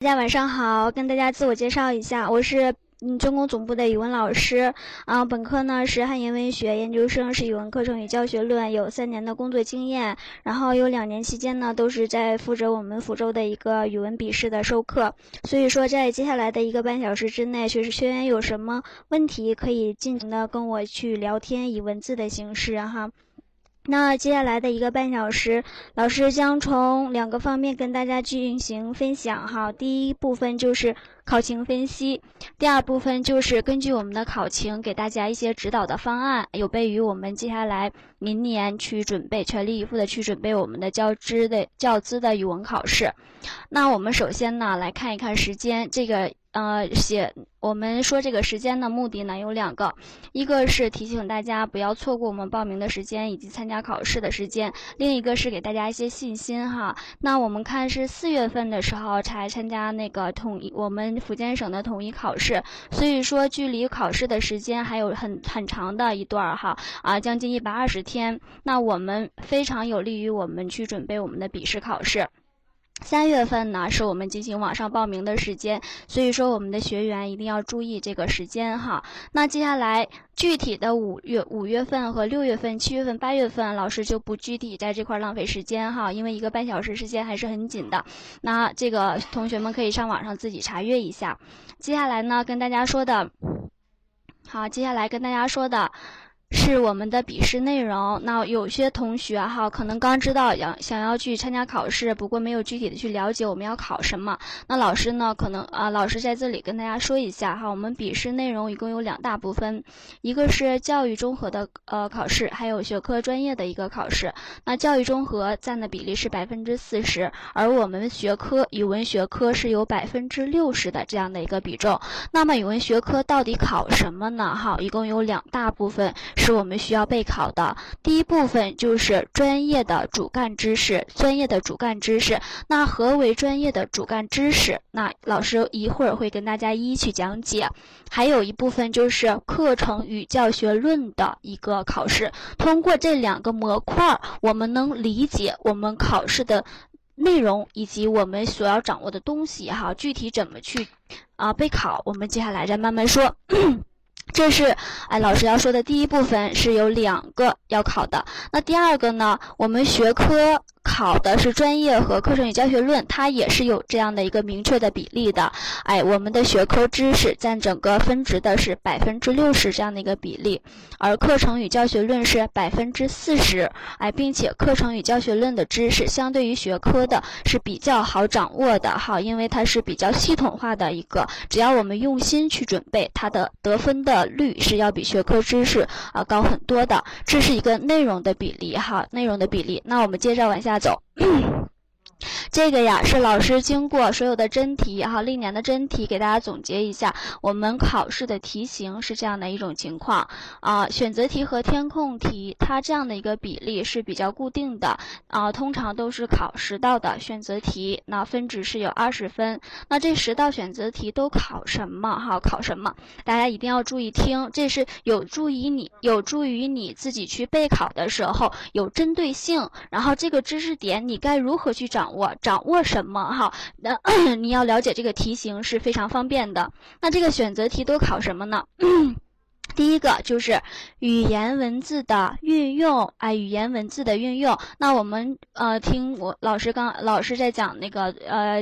大家晚上好，跟大家自我介绍一下，我是中工总部的语文老师，本科呢是汉语文学，研究生是语文课程与教学论，有3年的工作经验，然后有2年期间呢都是在负责我们福州的一个语文笔试的授课，所以说在接下来的1个半小时之内，学员有什么问题可以尽情的跟我去聊天，以文字的形式哈。那接下来的1个半小时，老师将从2个方面跟大家进行分享哈。第一部分就是考情分析，第二部分就是根据我们的考情给大家一些指导的方案，有备于我们接下来明年去准备，全力以赴的去准备我们的教资的语文考试。那我们首先呢来看一看时间，这个我们说这个时间的目的呢有2个，一个是提醒大家不要错过我们报名的时间以及参加考试的时间，另一个是给大家一些信心哈。那我们看是4月份的时候才参加那个我们福建省的统一考试，所以说距离考试的时间还有很长的一段哈，将近120天。那我们非常有利于我们去准备我们的笔试考试。3月份呢是我们进行网上报名的时间，所以说我们的学员一定要注意这个时间哈。那接下来具体的5月份和6月份、7月份、8月份，老师就不具体在这块浪费时间哈，因为1个半小时时间还是很紧的。那这个同学们可以上网上自己查阅一下。接下来跟大家说的是我们的笔试内容。那有些同学哈，可能刚知道想要去参加考试，不过没有具体的去了解我们要考什么。那老师呢，老师在这里跟大家说一下哈，我们笔试内容一共有2大部分，一个是教育综合的考试，还有学科专业的一个考试。那教育综合占的比例是 40%， 而我们语文学科是有 60% 的这样的一个比重。那么语文学科到底考什么呢哈，一共有2大部分是我们需要备考的。第一部分就是专业的主干知识。那何为专业的主干知识？那老师一会儿会跟大家一去讲解。还有一部分就是课程与教学论的一个考试。通过这2个模块，我们能理解我们考试的内容以及我们所要掌握的东西哈。具体怎么去备考，我们接下来再慢慢说。这是老师要说的第一部分，是有2个要考的。那第二个呢，我们学科考的是专业和课程与教学论，它也是有这样的一个明确的比例的。我们的学科知识占整个分值的是 60% 这样的一个比例，而课程与教学论是 40%，并且课程与教学论的知识相对于学科的是比较好掌握的哈，因为它是比较系统化的一个，只要我们用心去准备，它的得分的率是要比学科知识高很多的。这是一个内容的比例哈，内容的比例。那我们接着往下走。这个呀是老师经过所有的真题哈，历年的真题给大家总结一下，我们考试的题型是这样的一种情况选择题和填空题它这样的一个比例是比较固定的通常都是考10道的选择题，那分值是有20分。那这10道选择题都考什么哈？大家一定要注意听，这是有助于你自己去备考的时候有针对性，然后这个知识点你该如何去掌握什么哈？你要了解这个题型是非常方便的。那这个选择题都考什么呢？第一个就是语言文字的运用。那我们听老师在讲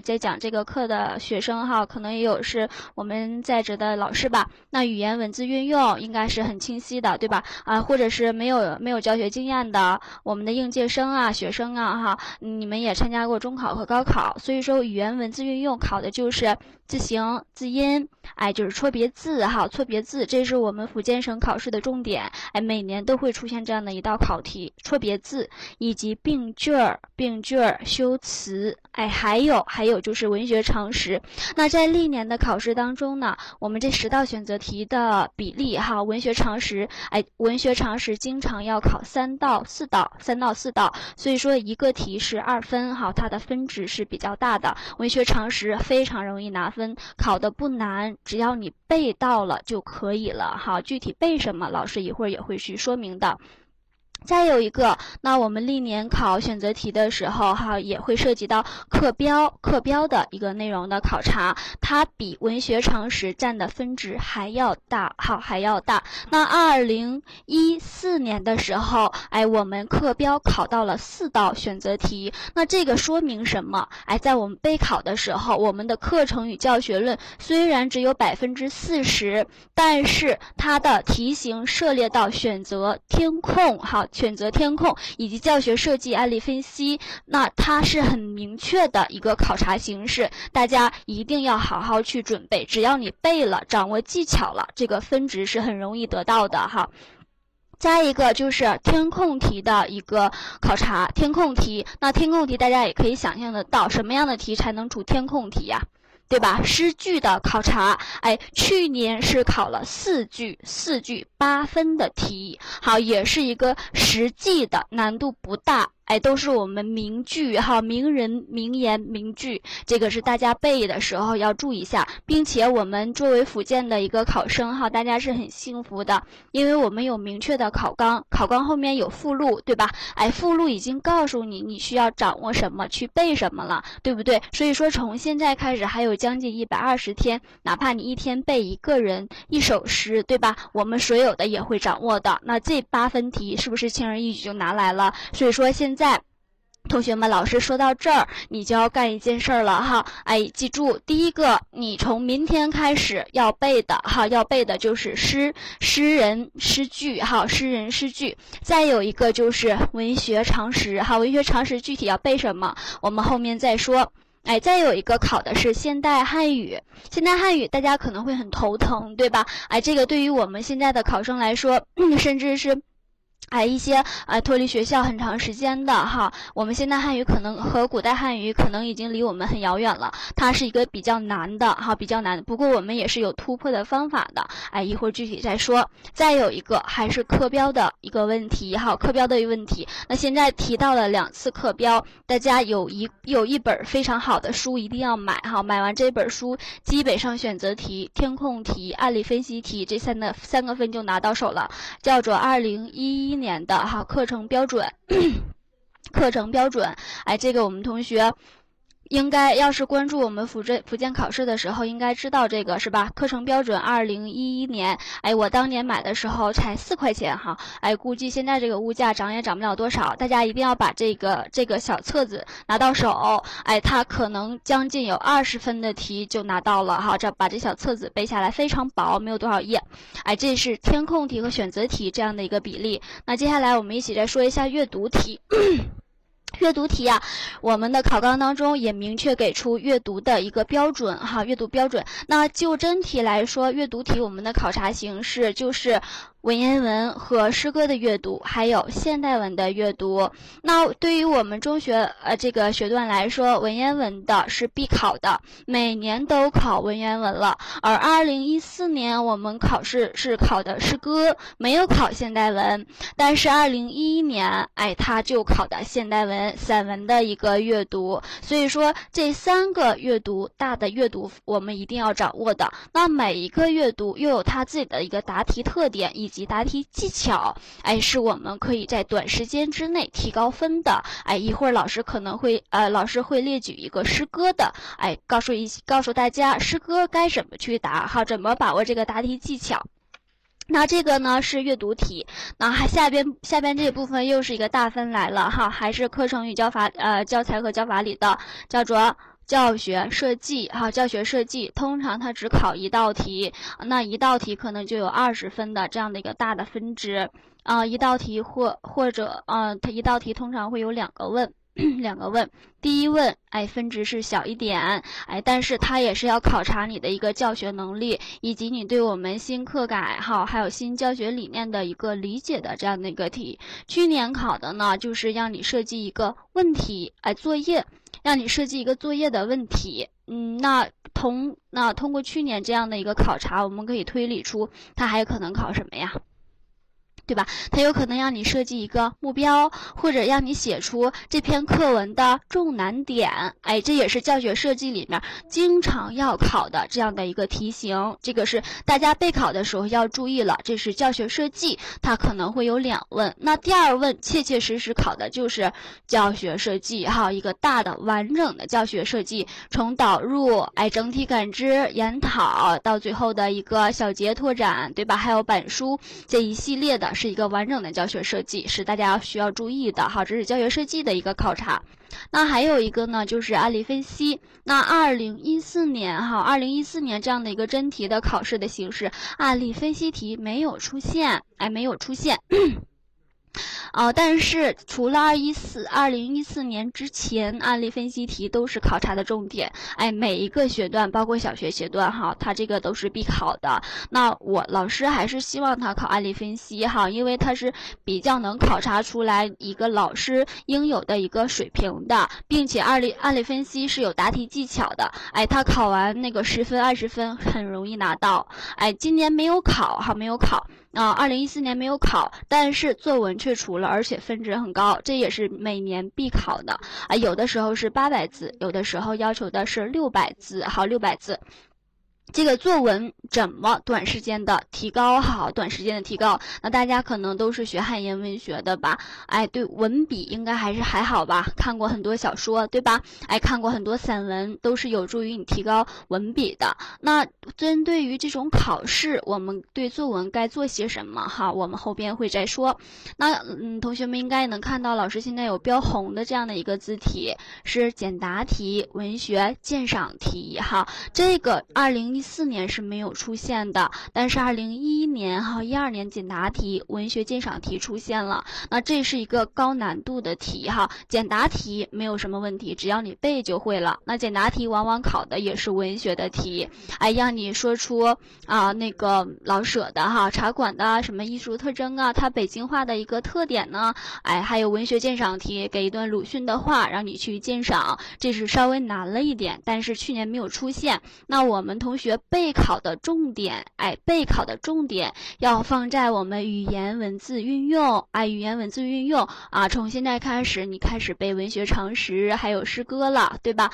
在讲这个课的学生哈，可能也有是我们在职的老师吧。那语言文字运用应该是很清晰的，对吧？或者是没有教学经验的我们的应届生学生哈，你们也参加过中考和高考，所以说语言文字运用考的就是字形、字音，就是错别字，这是我们福建省考试的重点。每年都会出现这样的一道考题，错别字以及病句儿、修辞，还有就是文学常识。那在历年的考试当中呢，我们这10道选择题的比例哈，文学常识经常要考3到4道，所以说一个题是2分哈，它的分值是比较大的。文学常识非常容易拿分，考的不难，只要你背到了就可以了哈。具体背什么，老师一会儿也会去说明的。再有一个，那我们历年考选择题的时候哈，也会涉及到课标的一个内容的考察，它比文学常识占的分值还要大，那2014年的时候，我们课标考到了4道选择题，那这个说明什么？在我们备考的时候，我们的课程与教学论虽然只有40%，但是它的题型涉猎到选择天控以及教学设计、案例分析，那它是很明确的一个考察形式，大家一定要好好去准备。只要你背了，掌握技巧了，这个分值是很容易得到的哈。再一个就是天控题的一个考察，天控题大家也可以想象得到，什么样的题才能出天控题呀？对吧？诗句的考察，去年是考了4句8分的题，好，也是一个实际的，难度不大，都是我们名句哈，名人名言名句，这个是大家背的时候要注意一下，并且我们作为福建的一个考生哈，大家是很幸福的，因为我们有明确的考纲，考纲后面有附录，对吧？附录已经告诉你你需要掌握什么，去背什么了，对不对？所以说从现在开始还有将近120天，哪怕你一天背一首诗，对吧？我们所有的也会掌握的，那这8分题是不是轻而易举就拿来了？所以说现在同学们，老师说到这儿，你就要干一件事儿了哈。记住，第一个，你从明天开始要背的就是诗人、诗句哈，诗人、诗句。再有一个就是文学常识哈，文学常识具体要背什么，我们后面再说。再有一个考的是现代汉语，大家可能会很头疼，对吧？这个对于我们现在的考生来说，甚至是一些脱离学校很长时间的哈，我们现代汉语可能和古代汉语可能已经离我们很遥远了，它是一个比较难的，不过我们也是有突破的方法的，一会儿具体再说。再有一个还是课标的一个问题，那现在提到了2次课标，大家有一本非常好的书一定要买哈，买完这本书，基本上选择题、天控题、案例分析题这三个分就拿到手了，叫做2011年的哈课程标准，这个我们同学应该要是关注我们福建考试的时候应该知道这个是吧？课程标准2011年，我当年买的时候才4块钱哈，估计现在这个物价涨也涨不了多少，大家一定要把这个小册子拿到手，它可能将近有20分的题就拿到了哈，把这小册子背下来，非常薄，没有多少页，这是天控题和选择题这样的一个比例。那接下来我们一起再说一下阅读题。阅读题，我们的考纲当中也明确给出阅读的一个标准哈，阅读标准。那就真题来说，阅读题我们的考察形式就是文言文和诗歌的阅读，还有现代文的阅读。那对于我们中学这个学段来说，文言文的是必考的，每年都考文言文了。而2014年我们考试是考的诗歌，没有考现代文，但是2011年它就考的现代文、散文的一个阅读。所以说这3个阅读大的阅读我们一定要掌握的。那每一个阅读又有它自己的一个答题特点以及答题技巧，是我们可以在短时间之内提高分的。一会儿老师会列举一个诗歌的，告诉大家诗歌该怎么去答哈，怎么把握这个答题技巧。那这个呢是阅读题，那下边这部分又是一个大分来了哈，还是课程与教材和教法里的，叫做教学设计，通常它只考1道题，那1道题可能就有20分的这样的一个大的分值啊、1道题或者它1道题通常会有两个问，第一问分值是小一点，但是它也是要考察你的一个教学能力以及你对我们新课改哈还有新教学理念的一个理解的这样的一个题。去年考的呢就是让你设计一个问题作业，让你设计一个作业的问题。那通过去年这样的一个考察，我们可以推理出它还可能考什么呀？对吧？它有可能让你设计一个目标，或者让你写出这篇课文的重难点。哎，这也是教学设计里面经常要考的这样的一个题型。这个是大家备考的时候要注意了。这是教学设计，它可能会有两问。那第二问切切实实考的就是教学设计，还有一个大的完整的教学设计，从导入、整体感知、研讨到最后的一个小结拓展，对吧？还有板书这一系列的。是一个完整的教学设计，是大家需要注意的哈。这是教学设计的一个考察。那还有一个呢，就是案例分析。那2014年这样的一个真题的考试的形式，案例分析题没有出现，但是除了2014年之前，案例分析题都是考察的重点。每一个学段，包括小学学段哈，它这个都是必考的。那我老师还是希望他考案例分析哈，因为它是比较能考察出来一个老师应有的一个水平的，并且案例分析是有答题技巧的。他考完那个10分20分很容易拿到。今年没有考哈，2014年没有考，但是作文却出了，而且分值很高，这也是每年必考的啊。有的时候是800字，有的时候要求的是600字，好，600字。这个作文怎么短时间的提高？好，短时间的提高。那大家可能都是学汉言文学的吧？对文笔应该还好吧？看过很多小说，对吧？看过很多散文，都是有助于你提高文笔的。那针对于这种考试，我们对作文该做些什么？哈，我们后边会再说。那同学们应该能看到，老师现在有标红的这样的一个字体，是简答题、文学鉴赏题。哈，这个2014年是没有出现的，但是2011年和12年简答题、文学鉴赏题出现了。那这是一个高难度的题哈，简答题没有什么问题，只要你背就会了。那简答题往往考的也是文学的题，让你说出那个老舍的哈、茶馆的什么艺术特征啊，它北京话的一个特点呢，还有文学鉴赏题，给一段鲁迅的话让你去鉴赏，这是稍微难了一点，但是去年没有出现。那我们同学备考的重点，要放在我们语言文字运用，从现在开始，你开始背文学常识，还有诗歌了，对吧？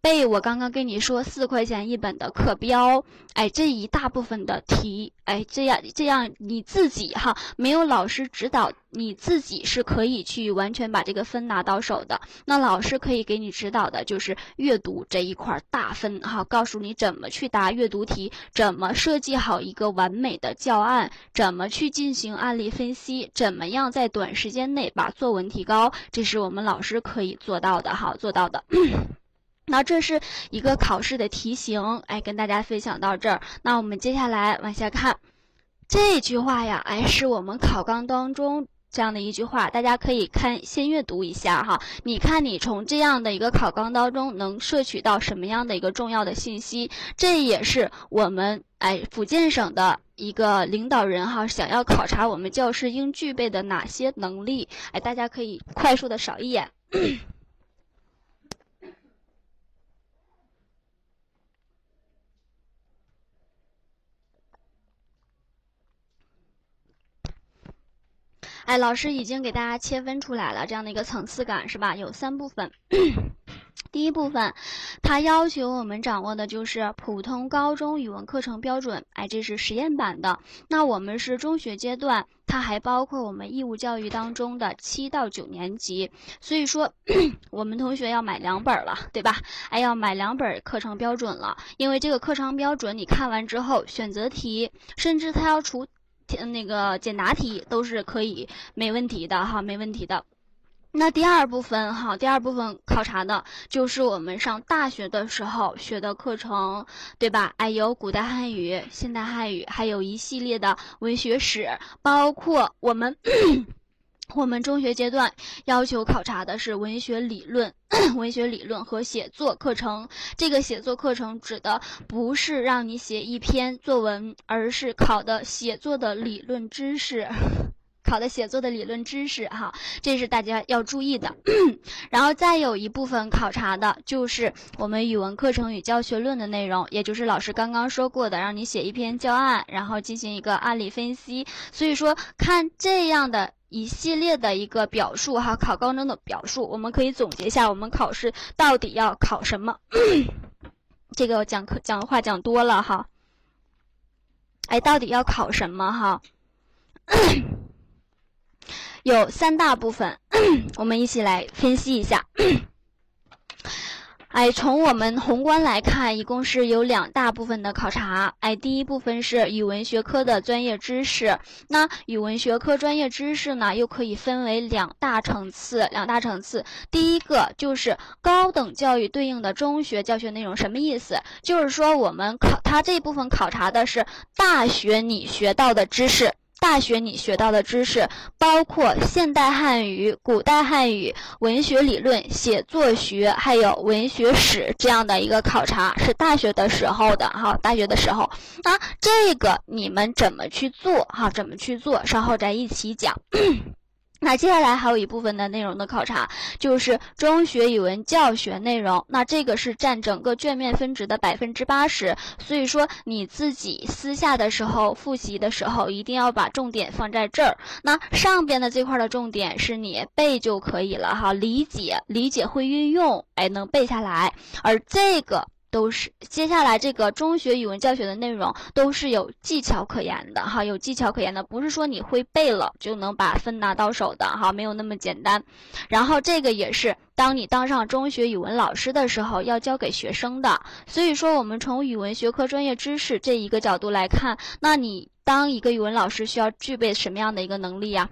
背我刚刚跟你说4块钱一本的课标，这一大部分的题，这样你自己哈，没有老师指导，你自己是可以去完全把这个分拿到手的。那老师可以给你指导的就是阅读这一块大分哈，告诉你怎么去答阅读题，怎么设计好一个完美的教案，怎么去进行案例分析，怎么样在短时间内把作文提高，这是我们老师可以做到的哈，那这是一个考试的题型，跟大家分享到这儿。那我们接下来往下看，这句话呀，是我们考纲当中这样的一句话，大家可以先阅读一下哈。你看你从这样的一个考纲当中能摄取到什么样的一个重要的信息？这也是我们福建省的一个领导人哈，想要考察我们教师应具备的哪些能力？大家可以快速的扫一眼。老师已经给大家切分出来了这样的一个层次感，是吧？有3部分。第一部分，它要求我们掌握的就是普通高中语文课程标准，这是实验版的。那我们是中学阶段，它还包括我们义务教育当中的7到9年级，所以说我们同学要买2本了，对吧？要买2本课程标准了，因为这个课程标准你看完之后，选择题甚至它要出那个简答题都是可以没问题的哈，没问题的。那第二部分哈，第二部分考察的就是我们上大学的时候学的课程，对吧？有古代汉语、现代汉语，还有一系列的文学史，包括我们中学阶段要求考察的是文学理论。文学理论和写作课程，这个写作课程指的不是让你写一篇作文，而是考的写作的理论知识。考的写作的理论知识哈，这是大家要注意的。然后再有一部分考察的就是我们语文课程与教学论的内容，也就是老师刚刚说过的，让你写一篇教案，然后进行一个案例分析。所以说看这样的一系列的一个表述哈，考纲中的表述，我们可以总结一下我们考试到底要考什么。这个我讲话讲多了哈，到底要考什么哈？有三大部分，我们一起来分析一下。从我们宏观来看，一共是有两大部分的考察。第一部分是语文学科的专业知识。那语文学科专业知识呢，又可以分为两大层次。第一个就是高等教育对应的中学教学内容，什么意思？就是说我们它这部分考察的是大学你学到的知识，包括现代汉语、古代汉语、文学理论、写作学，还有文学史，这样的一个考察是大学的时候。那这个你们怎么去做，稍后再一起讲。那接下来还有一部分的内容的考察，就是中学语文教学内容。那这个是占整个卷面分值的 80%， 所以说你自己私下的时候复习的时候一定要把重点放在这儿。那上边的这块的重点是你背就可以了哈，理解会运用，能背下来。而这个都是接下来这个中学语文教学的内容都是有技巧可言的，不是说你会背了就能把分拿到手的哈，没有那么简单。然后这个也是当你当上中学语文老师的时候要教给学生的。所以说我们从语文学科专业知识这一个角度来看，那你当一个语文老师需要具备什么样的一个能力呀？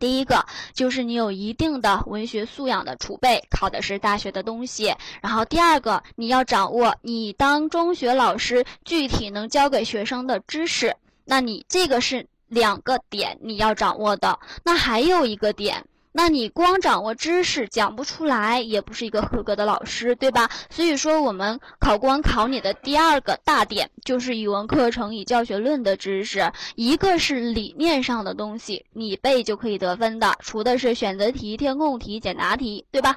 第一个就是你有一定的文学素养的储备，考的是大学的东西。然后第二个，你要掌握你当中学老师具体能教给学生的知识，那你这个是两个点你要掌握的。那还有一个点，那你光掌握知识讲不出来，也不是一个合格的老师，对吧？所以说我们考官考你的第二个大点就是语文课程与教学论的知识。一个是理念上的东西，你背就可以得分的，除的是选择题、填空题、简答题，对吧？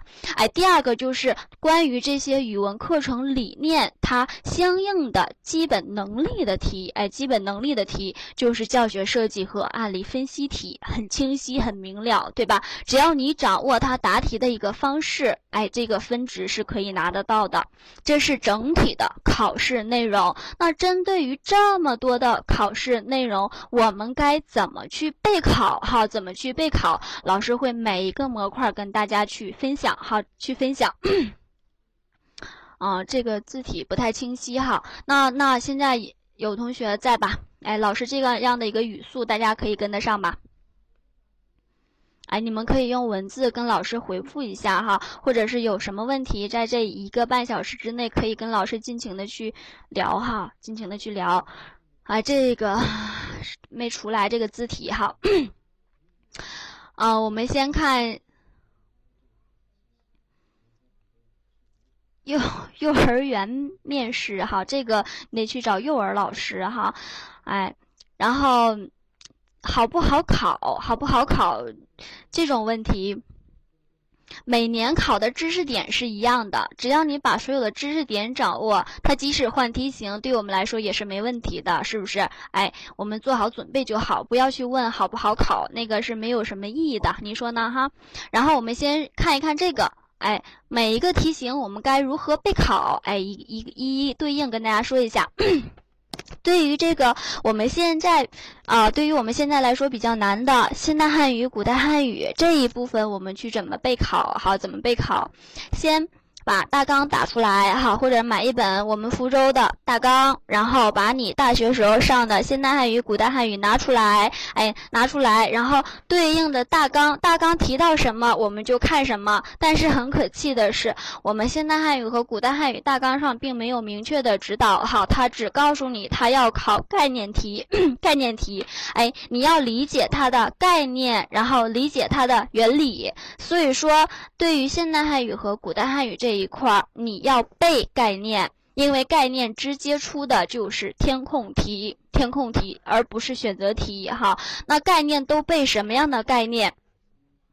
第二个就是关于这些语文课程理念它相应的基本能力的题，就是教学设计和案例分析题，很清晰很明了，对吧？只要你掌握它答题的一个方式，这个分值是可以拿得到的。这是整体的考试内容。那针对于这么多的考试内容，我们该怎么去备考？哈，怎么去备考？老师会每一个模块跟大家去分享，哈，去分享。这个字体不太清晰哈。那现在有同学在吧？老师这个样的一个语速，大家可以跟得上吧？你们可以用文字跟老师回复一下哈，或者是有什么问题，在这一个半小时之内可以跟老师尽情的去聊。这个没出来这个字体哈。我们先看幼儿园面试哈，这个你得去找幼儿老师哈。然后好不好考这种问题，每年考的知识点是一样的，只要你把所有的知识点掌握，它即使换题型对我们来说也是没问题的，是不是？我们做好准备就好，不要去问好不好考，那个是没有什么意义的，你说呢哈？然后我们先看一看这个，每一个题型我们该如何备考，一一对应跟大家说一下。对于我们现在来说比较难的现代汉语、古代汉语这一部分，我们去怎么备考？好，怎么备考？先把大纲打出来哈，或者买一本我们福州的大纲，然后把你大学时候上的现代汉语、古代汉语拿出来，然后对应的大纲提到什么我们就看什么。但是很可气的是，我们现代汉语和古代汉语大纲上并没有明确的指导哈，它只告诉你它要考概念题，你要理解它的概念，然后理解它的原理。所以说对于现代汉语和古代汉语这一块，你要背概念，因为概念直接出的就是填空题。填空题，而不是选择题哈。那概念都背什么样的概念？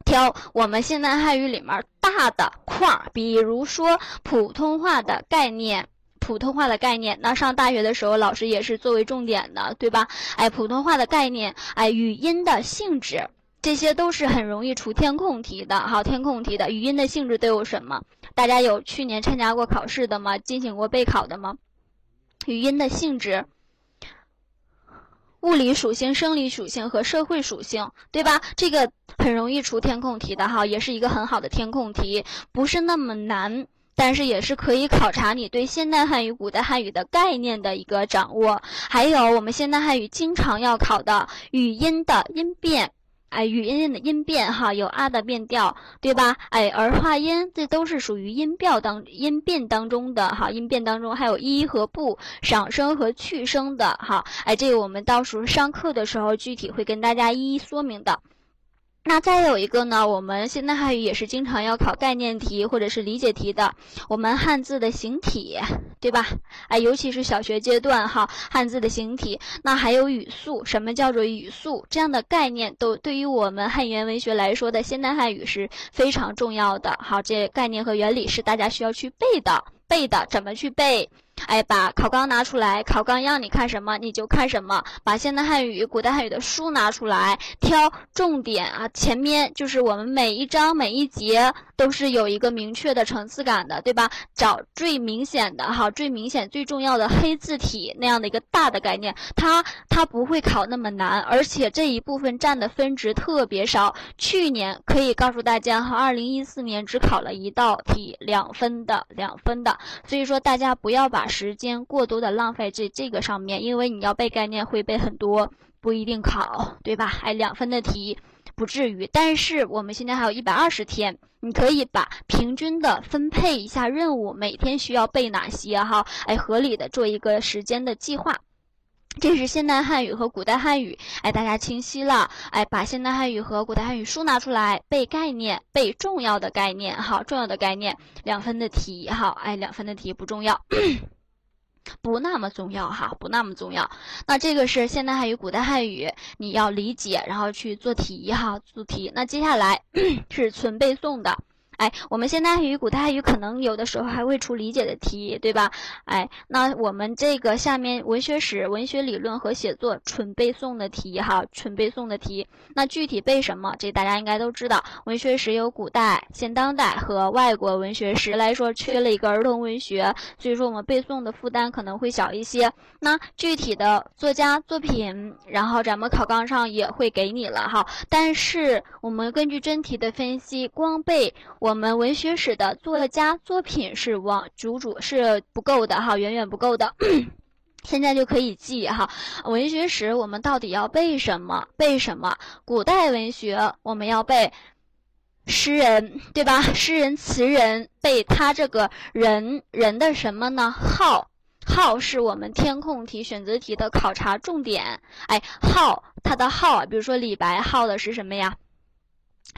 挑我们现代汉语里面大的框，比如说普通话的概念。普通话的概念，那上大学的时候老师也是作为重点的，对吧？哎，普通话的概念，哎，语音的性质，这些都是很容易出填空题的。好，填空题的语音的性质都有什么？大家有去年参加过考试的吗？进行过备考的吗？语音的性质，物理属性、生理属性和社会属性，对吧？这个很容易出填空题的哈，也是一个很好的填空题，不是那么难。但是也是可以考察你对现代汉语、古代汉语的概念的一个掌握。还有我们现代汉语经常要考的语音的音变，哎，语音的音变哈，有啊的变调，对吧？哎，儿化音，这都是属于音变当中的哈。音变当中还有一和不、赏声和去声的哈。哎，这个我们到时候上课的时候具体会跟大家一一说明的。那再有一个呢，我们现代汉语也是经常要考概念题或者是理解题的，我们汉字的形体，对吧？哎，尤其是小学阶段哈，汉字的形体，那还有语速，什么叫做语速？这样的概念都对于我们汉语言文学来说的现代汉语是非常重要的。好，这概念和原理是大家需要去背的，怎么去背？哎，把考纲拿出来，考纲让你看什么你就看什么，把现代汉语、古代汉语的书拿出来，挑重点啊。前面就是我们每一章每一节都是有一个明确的层次感的，对吧？找最明显的哈，最明显最重要的黑字体那样的一个大的概念，它不会考那么难，而且这一部分占的分值特别少。去年可以告诉大家哈，2014年只考了一道题，2分的，所以说大家不要把时间过多的浪费在这个上面，因为你要背概念会背很多，不一定考，对吧？哎，2分的题不至于，但是我们现在还有120天，你可以把平均的分配一下任务，每天需要背哪些哈？哎，合理的做一个时间的计划。这是现代汉语和古代汉语，哎，大家清晰了，哎，把现代汉语和古代汉语书拿出来，背概念，背重要的概念，好，重要的概念，2分的题，好，哎，2分的题不重要。不那么重要哈，不那么重要。那这个是现代汉语、古代汉语，你要理解，然后去做题哈，做题。那接下来是纯背诵的。哎，我们现代汉语、古代汉语可能有的时候还会出理解的题，对吧？哎，那我们这个下面文学史、文学理论和写作纯背诵的题哈，纯背诵的题。那具体背什么？这大家应该都知道。文学史有古代、现当代和外国文学史来说，缺了一个儿童文学，所以说我们背诵的负担可能会小一些。那具体的作家作品，然后咱们考纲上也会给你了哈。但是我们根据真题的分析，光背我们文学史的作家作品是是不够的哈，远远不够的。现在就可以记哈，文学史我们到底要背什么？古代文学我们要背诗人，对吧？诗人、词人，背他这个人的什么呢？号是我们填空题、选择题的考察重点。哎，号，他的号，比如说李白号的是什么呀？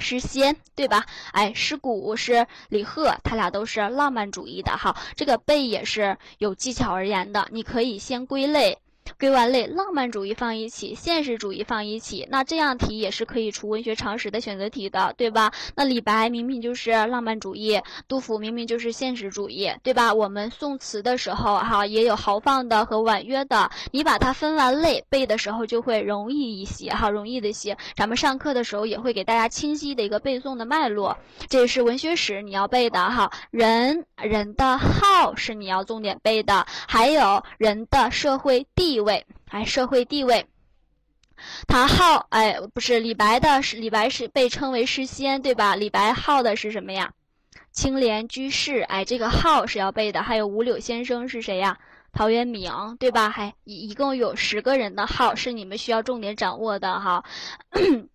诗仙，对吧？哎，诗谷是李贺，他俩都是浪漫主义的哈。这个背也是有技巧而言的，你可以先归类，归完类，浪漫主义放一起，现实主义放一起，那这样题也是可以出文学常识的选择题的，对吧？那李白明明就是浪漫主义，杜甫明明就是现实主义，对吧？我们宋词的时候哈，也有豪放的和婉约的，你把它分完类，背的时候就会容易一些哈，容易的一些。咱们上课的时候也会给大家清晰的一个背诵的脉络，这是文学史你要背的哈。人的号是你要重点背的，还有人的社会地位。哎，社会地位，他号，哎，不是李白是被称为诗仙，对吧？李白号的是什么呀？青莲居士，哎，这个号是要背的。还有五柳先生是谁呀？陶渊明，对吧？还一共有10个人的号是你们需要重点掌握的哈。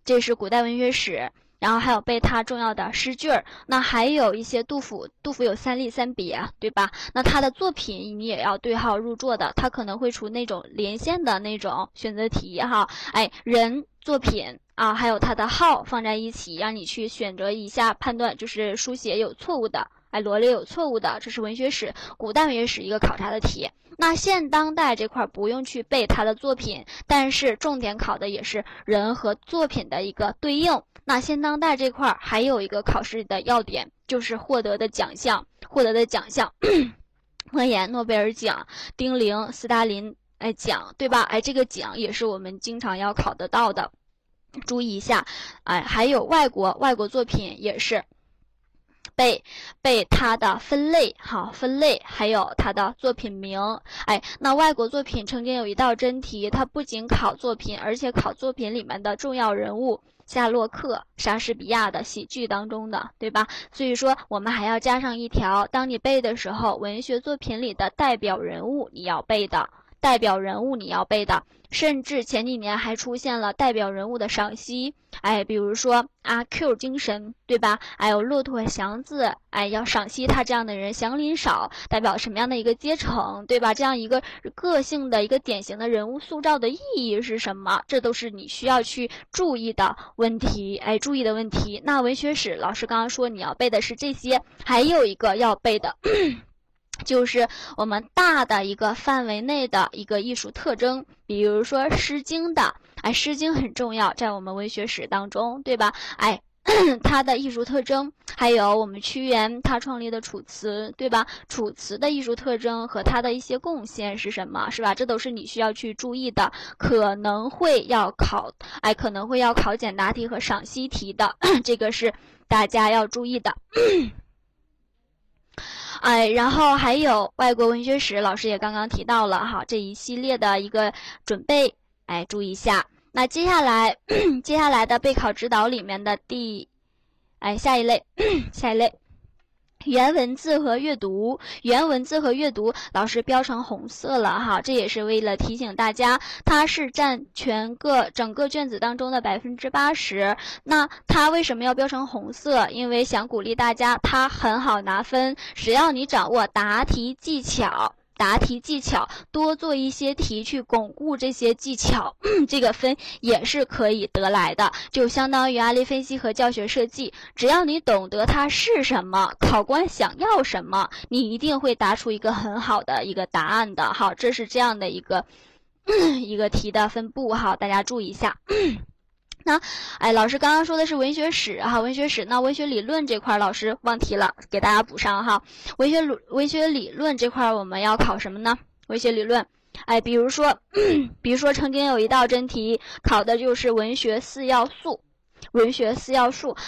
这是古代文学史。然后还有背他重要的诗句，那还有一些杜甫有3例3别，对吧？那他的作品你也要对号入座的，他可能会出那种连线的那种选择题哈。哎，人、作品啊，还有他的号放在一起，让你去选择一下判断，就是书写有错误的。哎，罗列有错误的，这是文学史、古代文学史一个考察的题。那现当代这块不用去背他的作品，但是重点考的也是人和作品的一个对应。那现当代这块还有一个考试的要点，就是获得的奖项，莫言、诺贝尔奖、丁玲、斯大林奖，对吧？哎，这个奖也是我们经常要考得到的，注意一下。哎，还有外国作品也是背它的分类，还有它的作品名。哎，那外国作品曾经有一道真题，它不仅考作品，而且考作品里面的重要人物，夏洛克、莎士比亚的喜剧当中的，对吧？所以说我们还要加上一条，当你背的时候，文学作品里的代表人物你要背的，甚至前几年还出现了代表人物的赏析，哎，比如说阿 Q 精神，对吧？还有骆驼祥子，哎，要赏析他这样的人，祥林嫂代表什么样的一个阶层，对吧？这样一个个性的一个典型的人物塑造的意义是什么？这都是你需要去注意的问题，哎，注意的问题。那文学史老师刚刚说你要背的是这些，还有一个要背的就是我们大的一个范围内的一个艺术特征，比如说诗经的，哎，诗经很重要，在我们文学史当中，对吧？哎，它的艺术特征，还有我们屈原他创立的楚辞，对吧？楚辞的艺术特征和它的一些贡献是什么，是吧？这都是你需要去注意的，可能会要考简答题和赏析题的，这个是大家要注意的。哎，然后还有外国文学史，老师也刚刚提到了哈，这一系列的一个准备，哎，注意一下。那接下来的备考指导里面的下一类，原文字和阅读，老师标成红色了哈，这也是为了提醒大家，它是占整个卷子当中的 80%。那它为什么要标成红色？因为想鼓励大家，它很好拿分，只要你掌握答题技巧，多做一些题去巩固这些技巧，这个分也是可以得来的，就相当于案例分析和教学设计，只要你懂得它是什么，考官想要什么，你一定会答出一个很好的一个答案的。好，这是这样的一个题的分布，好，大家注意一下。那，哎，老师刚刚说的是文学史哈，文学史，那文学理论这块老师忘题了，给大家补上哈。文学理论这块我们要考什么呢？文学理论，哎，比如说曾经有一道真题考的就是文学四要素。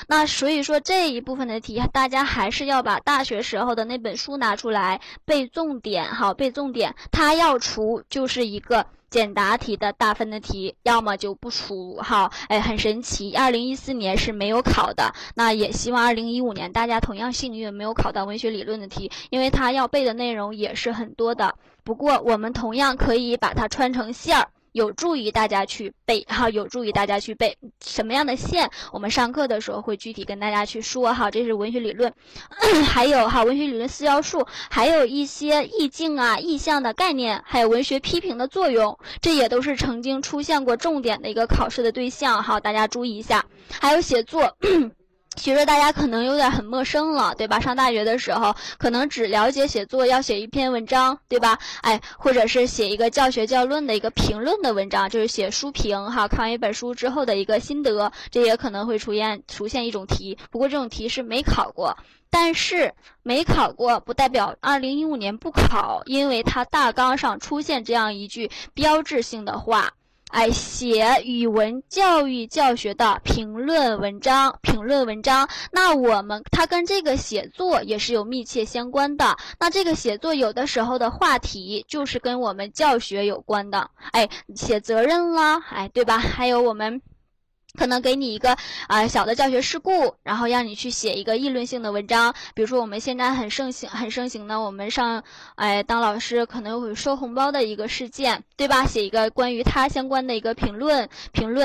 那所以说这一部分的题，大家还是要把大学时候的那本书拿出来背重点哈，背重点，它要除就是一个简答题的大分的题，要么就不出哈，哎，很神奇，2014年是没有考的，那也希望2015年大家同样幸运没有考到文学理论的题，因为它要背的内容也是很多的，不过我们同样可以把它穿成线儿，有助于大家去背什么样的线，我们上课的时候会具体跟大家去说哈，这是文学理论。还有哈，文学理论四要素，还有一些意境啊、意象的概念，还有文学批评的作用，这也都是曾经出现过重点的一个考试的对象哈，大家注意一下。还有写作。其实大家可能有点很陌生了，对吧？上大学的时候可能只了解写作，要写一篇文章，对吧？哎，或者是写一个教学教论的一个评论的文章，就是写书评哈，看完一本书之后的一个心得，这也可能会出现一种题，不过这种题是没考过。但是没考过不代表2015年不考，因为它大纲上出现这样一句标志性的话。哎，写语文教育教学的评论文章，那它跟这个写作也是有密切相关的。那这个写作有的时候的话题就是跟我们教学有关的，哎，写责任啦，哎，对吧？还有我们可能给你一个小的教学事故，然后让你去写一个议论性的文章，比如说我们现在很盛行的，我们上当老师可能会收红包的一个事件，对吧？写一个关于它相关的一个评论，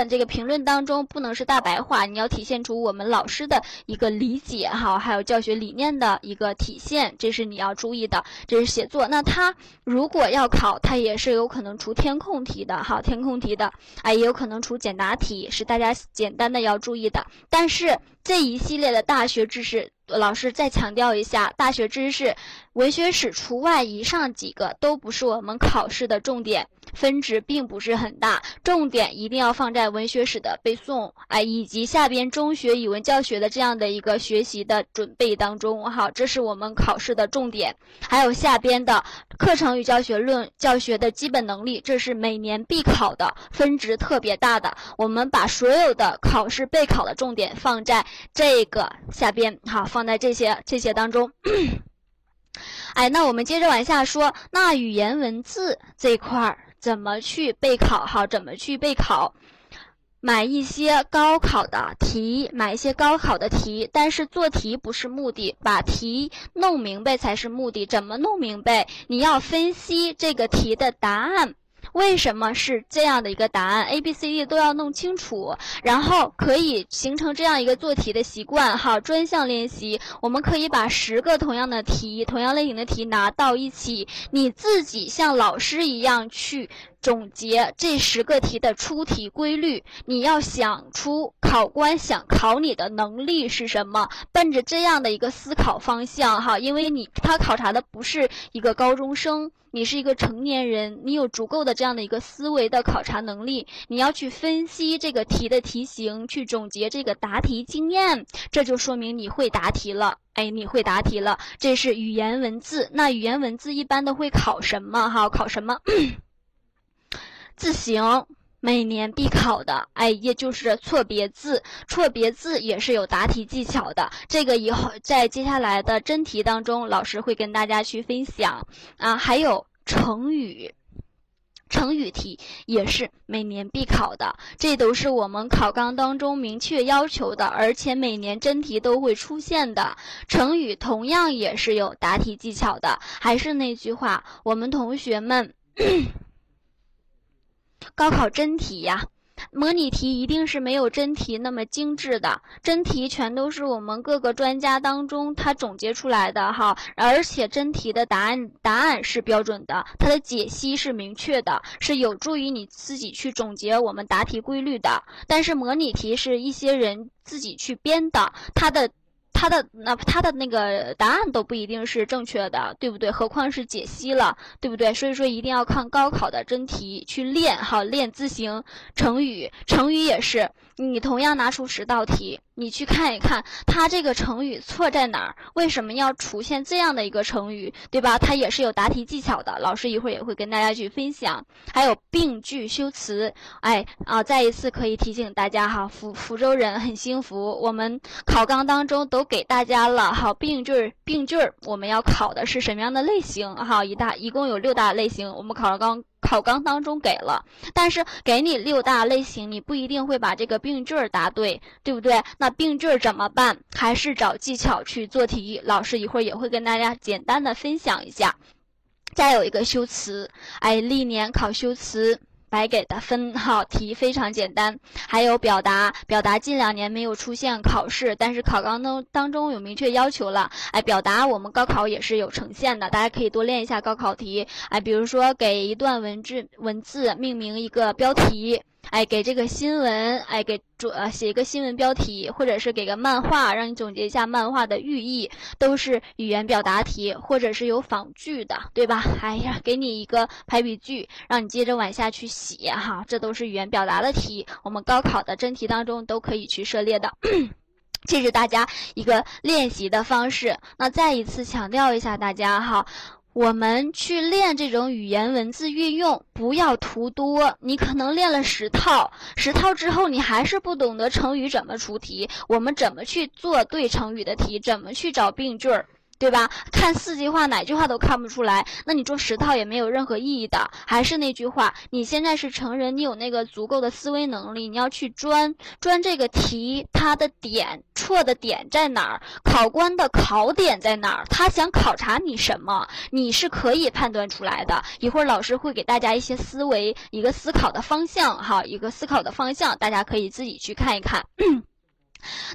这个评论当中不能是大白话，你要体现出我们老师的一个理解哈，还有教学理念的一个体现，这是你要注意的，这是写作。那它如果要考，它也是有可能出填空题的，哎，也有可能出简答题，是大家简单的要注意的。但是这一系列的大学知识老师再强调一下，大学知识，文学史除外，以上几个都不是我们考试的重点，分值并不是很大，重点一定要放在文学史的背诵，以及下边中学语文教学的这样的一个学习的准备当中。好，这是我们考试的重点。还有下边的课程与教学论教学的基本能力，这是每年必考的，分值特别大的。我们把所有的考试备考的重点放在这个下边，好，放在这些当中。那我们接着往下说，那语言文字这一块儿怎么去备考？好，怎么去备考？买一些高考的题，但是做题不是目的，把题弄明白才是目的。怎么弄明白？你要分析这个题的答案。为什么是这样的一个答案 ABCD 都要弄清楚，然后可以形成这样一个做题的习惯。好，专项练习，我们可以把10个同样的题，同样类型的题拿到一起，你自己像老师一样去总结这10个题的出题规律，你要想出考官想考你的能力是什么，奔着这样的一个思考方向哈，因为他考察的不是一个高中生，你是一个成年人，你有足够的这样的一个思维的考察能力，你要去分析这个题的题型，去总结这个答题经验，这就说明你会答题了。你会答题了，这是语言文字。那语言文字一般都会考什么？哈，考什么？字形每年必考的，也就是错别字，错别字也是有答题技巧的。这个以后在接下来的真题当中，老师会跟大家去分享啊。还有成语。成语题也是每年必考的，这都是我们考纲当中明确要求的，而且每年真题都会出现的。成语同样也是有答题技巧的。还是那句话，我们同学们高考真题呀，模拟题一定是没有真题那么精致的，真题全都是我们各个专家当中他总结出来的哈，而且真题的答案是标准的，它的解析是明确的，是有助于你自己去总结我们答题规律的。但是模拟题是一些人自己去编的，他的那个答案都不一定是正确的，对不对？何况是解析了，对不对？所以说一定要看高考的真题去练，好，练字形、成语。成语也是，你同样拿出10道题，你去看一看它这个成语错在哪儿，为什么要出现这样的一个成语，对吧？它也是有答题技巧的，老师一会儿也会跟大家去分享。还有病句修辞，再一次可以提醒大家哈，福州人很幸福，我们考纲当中都给大家了。好，病句我们要考的是什么样的类型？好，一共有6大类型，我们考纲当中给了，但是给你6大类型，你不一定会把这个病句答对，对不对？那病句怎么办？还是找技巧去做题，老师一会儿也会跟大家简单的分享一下。再有一个修辞，历年考修辞白给的分，好，题非常简单。还有表达，表达近2年没有出现考试，但是考纲当中有明确要求了。表达我们高考也是有呈现的，大家可以多练一下高考题。比如说给一段文字命名一个标题，给这个新闻，写一个新闻标题，或者是给个漫画，让你总结一下漫画的寓意，都是语言表达题，或者是有仿句的，对吧？给你一个排比句，让你接着往下去写哈，这都是语言表达的题，我们高考的真题当中都可以去涉猎的。这是大家一个练习的方式。那再一次强调一下大家哈，我们去练这种语言文字运用，不要图多。你可能练了10套之后，你还是不懂得成语怎么出题，我们怎么去做对成语的题，怎么去找病句儿，对吧？看4句话哪句话都看不出来，那你做10套也没有任何意义的。还是那句话，你现在是成人，你有那个足够的思维能力，你要去钻这个题，它的点错的点在哪儿，考官的考点在哪儿，他想考察你什么，你是可以判断出来的。一会儿老师会给大家一些思维，一个思考的方向哈，一个思考的方向，大家可以自己去看一看。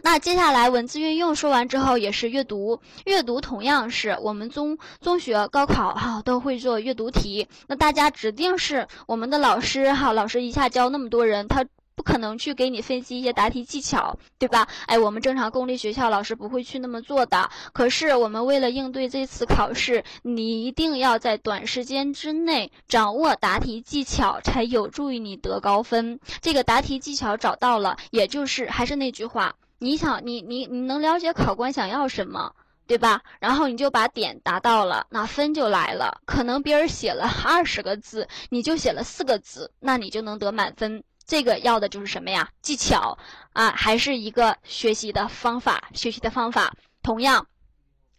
那接下来文字运用说完之后，也是阅读。阅读同样是我们中学高考哈都会做阅读题。那大家指定是我们的老师哈，老师一下教那么多人，他不可能去给你分析一些答题技巧，对吧？哎，我们正常公立学校老师不会去那么做的。可是我们为了应对这次考试，你一定要在短时间之内掌握答题技巧，才有助于你得高分。这个答题技巧找到了，也就是还是那句话，你能了解考官想要什么，对吧？然后你就把点达到了，那分就来了。可能别人写了20个字，你就写了4个字，那你就能得满分。这个要的就是什么呀？技巧啊，还是一个学习的方法。学习的方法同样，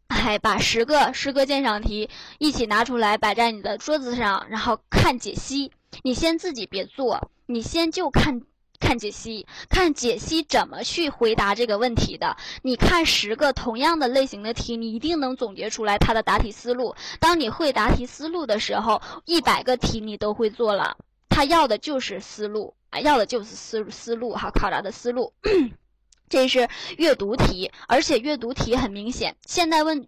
哎，把10个诗歌鉴赏题一起拿出来摆在你的桌子上，然后看解析。你先自己别做，你先就看解析，看解析怎么去回答这个问题的。你看10个同样的类型的题，你一定能总结出来它的答题思路。当你会答题思路的时候，100个题你都会做了。它要的就是思路，要的就是思路哈，考察的思路。这是阅读题，而且阅读题很明显，现代文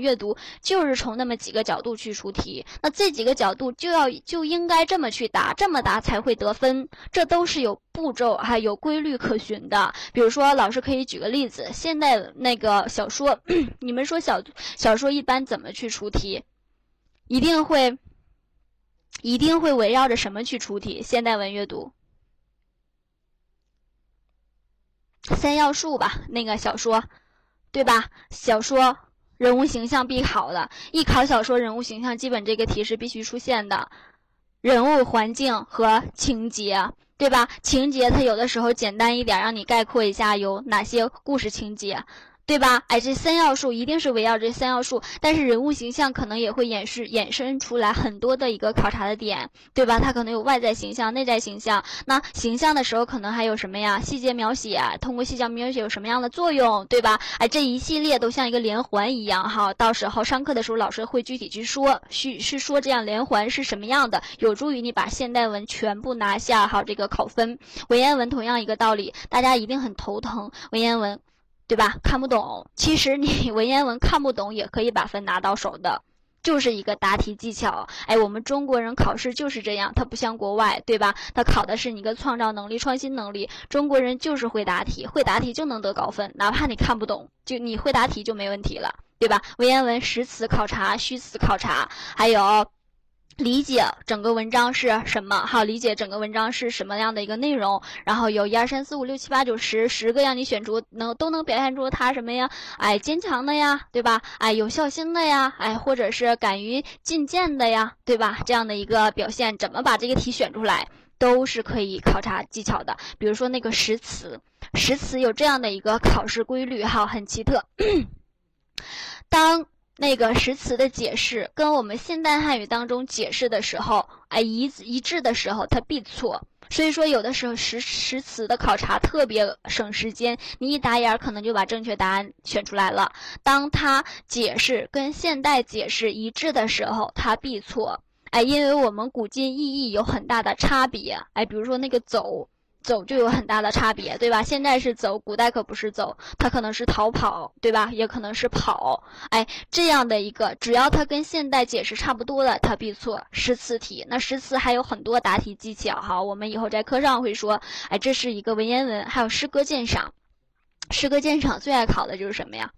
阅读就是从那么几个角度去出题，那这几个角度就应该这么去答，这么答才会得分，这都是有步骤还有规律可循的。比如说，老师可以举个例子，现代那个小说，你们说小说一般怎么去出题？一定会围绕着什么去出题？现代文阅读。3要素吧，那个小说，对吧？小说人物形象必考的，一考小说人物形象，基本这个题是必须出现的。人物、环境和情节，对吧？情节它有的时候简单一点，让你概括一下有哪些故事情节，对吧？哎，这3要素一定是围绕这3要素，但是人物形象可能也会衍生出来很多的一个考察的点，对吧？它可能有外在形象、内在形象。那形象的时候，可能还有什么呀？细节描写，通过细节描写有什么样的作用，对吧？哎，这一系列都像一个连环一样哈。到时候上课的时候，老师会具体去说，去说这样连环是什么样的，有助于你把现代文全部拿下哈，这个考分。文言文同样一个道理，大家一定很头疼文言文。对吧？看不懂，其实你文言文看不懂也可以把分拿到手的，就是一个答题技巧。哎，我们中国人考试就是这样，它不像国外，对吧？它考的是你的创造能力、创新能力。中国人就是会答题，会答题就能得高分，哪怕你看不懂，就你会答题就没问题了，对吧？文言文实词考察、虚词考察，还有理解整个文章是什么，好，理解整个文章是什么样的一个内容，然后有1、2、3、4、5、6、7、8、9、10，10个让你选出，都能表现出它什么呀？哎，坚强的呀，对吧？哎，有孝心的呀，哎，或者是敢于进谏的呀，对吧？这样的一个表现，怎么把这个题选出来，都是可以考察技巧的。比如说那个实词有这样的一个考试规律，好，很奇特。当那个实词的解释跟我们现代汉语当中解释的时候，哎，一致的时候，它必错。所以说，有的时候实词的考察特别省时间，你一打眼可能就把正确答案选出来了。当它解释跟现代解释一致的时候，它必错。哎，因为我们古今意义有很大的差别。哎，比如说那个走就有很大的差别，对吧？现在是走，古代可不是走，它可能是逃跑，对吧？也可能是跑。哎，这样的一个，只要它跟现代解释差不多了，它必错。实词题，那实词还有很多答题技巧哈，我们以后在课上会说。哎，这是一个文言文，还有诗歌鉴赏。诗歌鉴赏最爱考的就是什么呀？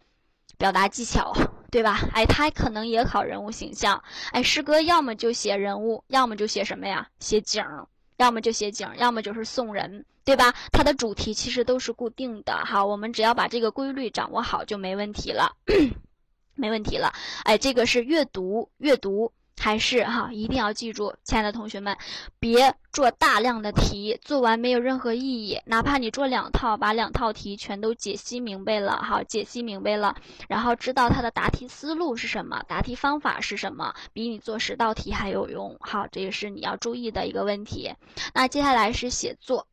表达技巧，对吧？哎，它可能也考人物形象。哎，诗歌要么就写人物，要么就写什么呀？写景。要么就写景，要么就是送人，对吧？它的主题其实都是固定的哈，我们只要把这个规律掌握好就没问题了，没问题了。哎，这个是阅读还是哈，一定要记住，亲爱的同学们，别做大量的题，做完没有任何意义。哪怕你做2套，把2套题全都解析明白了哈，解析明白了，然后知道它的答题思路是什么，答题方法是什么，比你做10道题还有用。好，这也是你要注意的一个问题。那接下来是写作，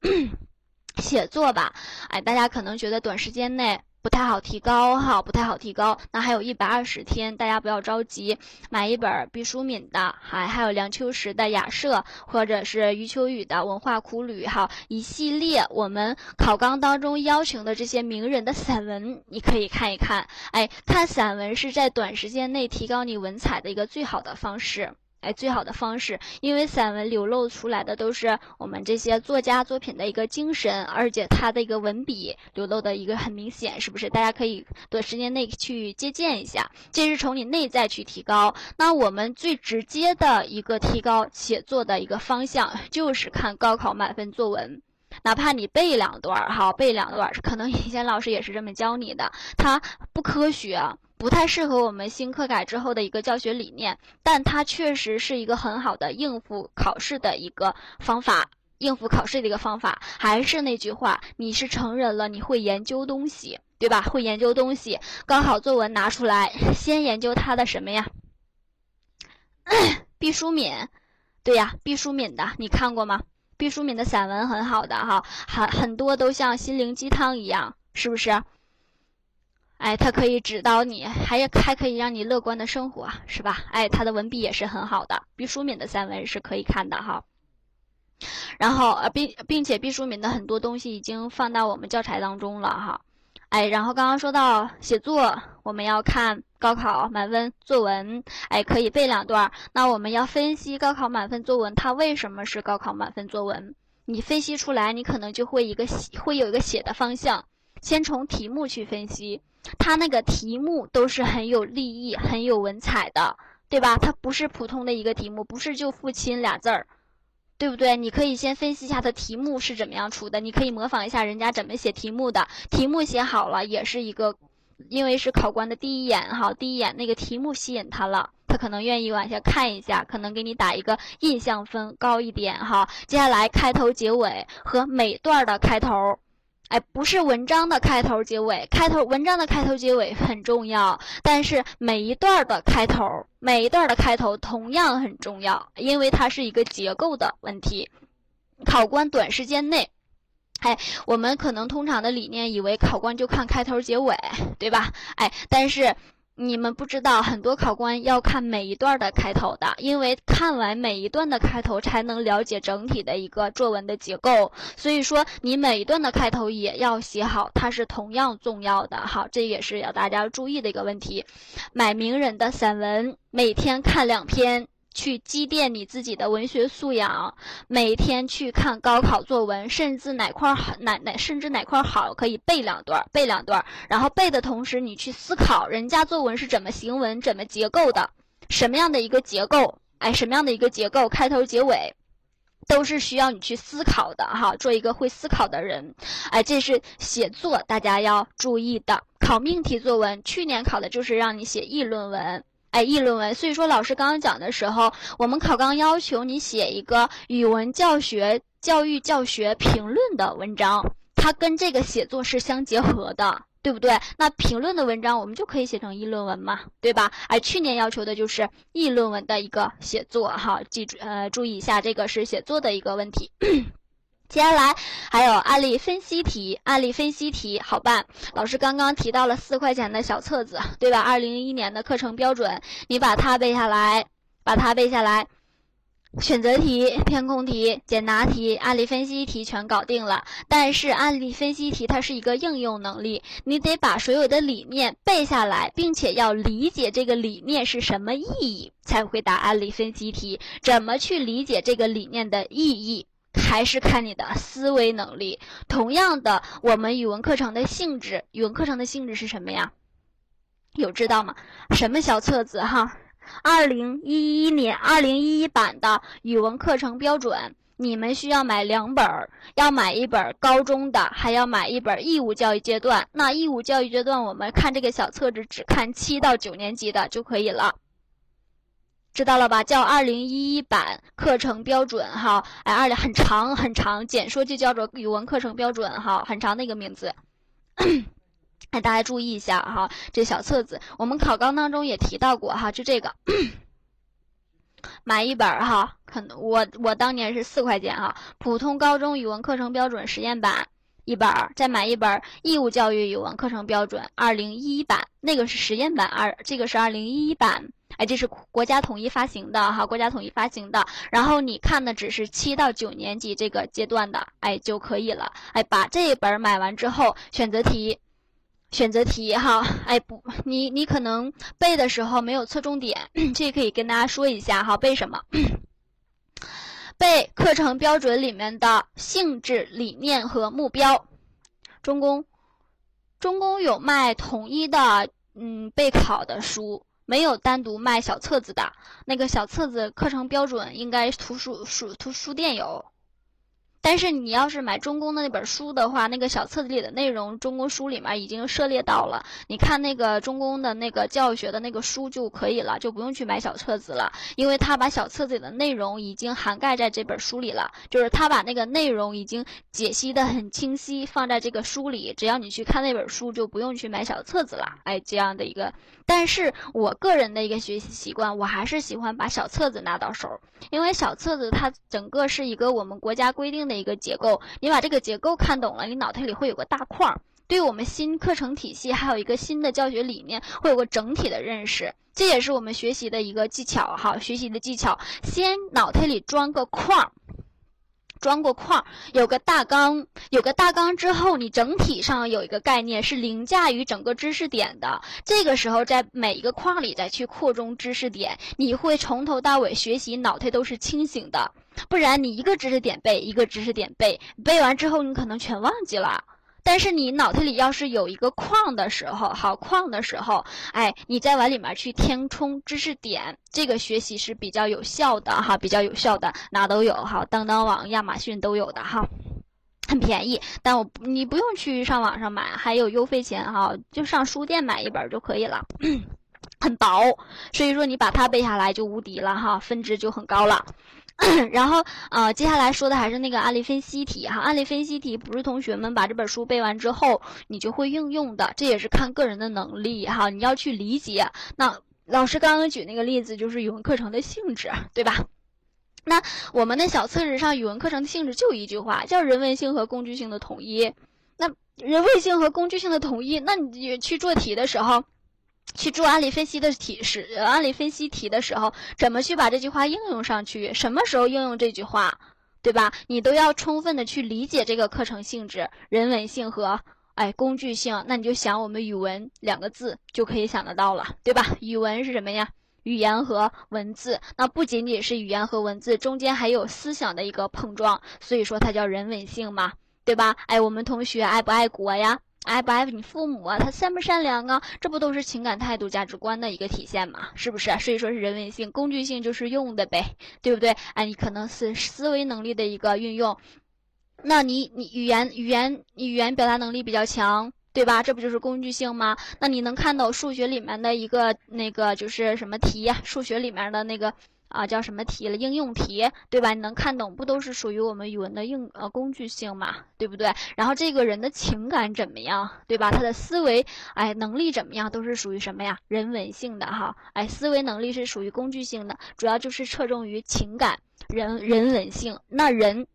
写作吧，哎，大家可能觉得短时间内不太好提高哈，不太好提高。那还有120天，大家不要着急，买一本毕淑敏的，还有梁秋实的《雅舍》，或者是余秋雨的《文化苦旅》哈，一系列我们考纲当中邀请的这些名人的散文，你可以看一看。哎，看散文是在短时间内提高你文采的一个最好的方式。最好的方式，因为散文流露出来的都是我们这些作家作品的一个精神，而且他的一个文笔流露的一个很明显，是不是？大家可以短时间内去借鉴一下，这是从你内在去提高。那我们最直接的一个提高写作的一个方向，就是看高考满分作文。哪怕你背两段，好，背两段，可能以前老师也是这么教你的，它不科学，不太适合我们新课改之后的一个教学理念，但它确实是一个很好的应付考试的一个方法。应付考试的一个方法，还是那句话，你是成人了，你会研究东西，对吧？会研究东西，高考作文拿出来，先研究它的什么呀？毕淑敏，对呀，毕淑敏的，你看过吗？毕淑敏的散文很好的哈，很多都像心灵鸡汤一样，是不是？哎，它可以指导你，还可以让你乐观的生活，是吧？哎，它的文笔也是很好的，毕淑敏的散文是可以看的哈。然后并且毕淑敏的很多东西已经放到我们教材当中了哈。哎，然后刚刚说到写作，我们要看高考满分作文，哎，可以背两段。那我们要分析高考满分作文，它为什么是高考满分作文？你分析出来，你可能就会有一个写的方向。先从题目去分析，它那个题目都是很有立意、很有文采的，对吧？它不是普通的一个题目，不是就父亲俩字儿。对不对？你可以先分析一下它题目是怎么样出的，你可以模仿一下人家怎么写题目的。题目写好了，也是一个，因为是考官的第一眼哈，第一眼那个题目吸引他了，他可能愿意往下看一下，可能给你打一个印象分高一点哈。接下来开头结尾和每段的开头，哎，不是文章的开头结尾，文章的开头结尾很重要，但是每一段的开头同样很重要，因为它是一个结构的问题。考官短时间内，哎，我们可能通常的理念以为考官就看开头结尾，对吧？哎，但是你们不知道，很多考官要看每一段的开头的，因为看完每一段的开头才能了解整体的一个作文的结构。所以说你每一段的开头也要写好，它是同样重要的。好，这也是要大家注意的一个问题。买名人的散文，每天看2篇，去积淀你自己的文学素养。每天去看高考作文，甚至哪块好可以背两段，然后背的同时你去思考人家作文是怎么行文、怎么结构的，什么样的一个结构，开头结尾都是需要你去思考的哈，做一个会思考的人。哎，这是写作大家要注意的。考命题作文，去年考的就是让你写议论文。哎，议论文，所以说老师刚刚讲的时候，我们考纲要求你写一个语文教育教学评论的文章，它跟这个写作是相结合的，对不对？那评论的文章我们就可以写成议论文嘛，对吧？哎，去年要求的就是议论文的一个写作哈，注意一下，这个是写作的一个问题。接下来还有案例分析题，好办。老师刚刚提到了4块钱的小册子，对吧？2001年的课程标准，你把它背下来。选择题、偏空题、简答题、案例分析题全搞定了。但是案例分析题它是一个应用能力，你得把所有的理念背下来，并且要理解这个理念是什么意义，才会答案例分析题。怎么去理解这个理念的意义？还是看你的思维能力。同样的，我们语文课程的性质是什么呀？有知道吗？什么小册子哈？2011版的语文课程标准，你们需要买2本，要买一本高中的，还要买一本义务教育阶段。那义务教育阶段，我们看这个小册子只看7到9年级的就可以了。知道了吧？叫2011版课程标准哈，哎，很长，简说就叫做语文课程标准哈，很长的一个名字。哎，大家注意一下哈，这小册子我们考纲当中也提到过哈，就这个买一本哈，可能我当年是4块钱哈，普通高中语文课程标准实验版一本，再买一本义务教育语文课程标准2011版，那个是实验版，这个是2011版。哎，这是国家统一发行的。然后你看的只是7到9年级这个阶段的，哎，就可以了。哎，把这一本买完之后，选择题、选择题哈，哎不，你可能背的时候没有侧重点，这可以跟大家说一下哈，背什么？背课程标准里面的性质、理念和目标。中公有卖统一的备考的书。没有单独卖小册子的，那个小册子课程标准应该图书店有，但是你要是买中公的那本书的话，那个小册子里的内容，中公书里面已经涉猎到了，你看那个中公的那个教育学的那个书就可以了，就不用去买小册子了，因为他把小册子里的内容已经涵盖在这本书里了，就是他把那个内容已经解析的很清晰，放在这个书里，只要你去看那本书，就不用去买小册子了，哎，这样的一个。但是我个人的一个学习习惯，我还是喜欢把小册子拿到手，因为小册子它整个是一个我们国家规定的一个结构，你把这个结构看懂了，你脑袋里会有个大框，对我们新课程体系还有一个新的教学理念会有个整体的认识，这也是我们学习的一个技巧哈，学习的技巧，先脑袋里装个框，有个大纲之后，你整体上有一个概念是凌驾于整个知识点的，这个时候在每一个框里再去扩充知识点，你会从头到尾学习脑袋都是清醒的，不然你一个知识点背一个知识点背完之后你可能全忘记了，但是你脑袋里要是有一个框的时候，哎，你再往里面去填充知识点，这个学习是比较有效的哈，比较有效的，哪都有哈，当当网、亚马逊都有的哈，很便宜，但你不用去上网上买，还有邮费钱哈，就上书店买一本就可以了，很薄，所以说你把它背下来就无敌了哈，分值就很高了。然后接下来说的还是那个案例分析题哈，案例分析题不是同学们把这本书背完之后你就会应用的，这也是看个人的能力哈，你要去理解。那老师刚刚举那个例子就是语文课程的性质，对吧？那我们的小册子上语文课程的性质就一句话，叫人文性和工具性的统一。那人文性和工具性的统一，那你去做题的时候，去做案例分析题的时候，怎么去把这句话应用上去？什么时候应用这句话，对吧？你都要充分的去理解这个课程性质、人文性和工具性。那你就想我们语文两个字就可以想得到了，对吧？语文是什么呀？语言和文字。那不仅仅是语言和文字，中间还有思想的一个碰撞，所以说它叫人文性嘛，对吧？我们同学爱不爱国呀？爱不爱你父母啊，他善不善良啊，这不都是情感态度价值观的一个体现嘛，是不是？所以说是人文性，工具性就是用的呗，对不对？你可能是思维能力的一个运用，那你语言表达能力比较强，对吧？这不就是工具性吗？那你能看到数学里面的一个那个就是什么题呀？数学里面的那个叫什么题了？应用题，对吧？你能看懂，不都是属于我们语文的工具性嘛，对不对？然后这个人的情感怎么样，对吧？他的思维能力怎么样，都是属于什么呀？人文性的哈。思维能力是属于工具性的，主要就是侧重于情感、人文性。那人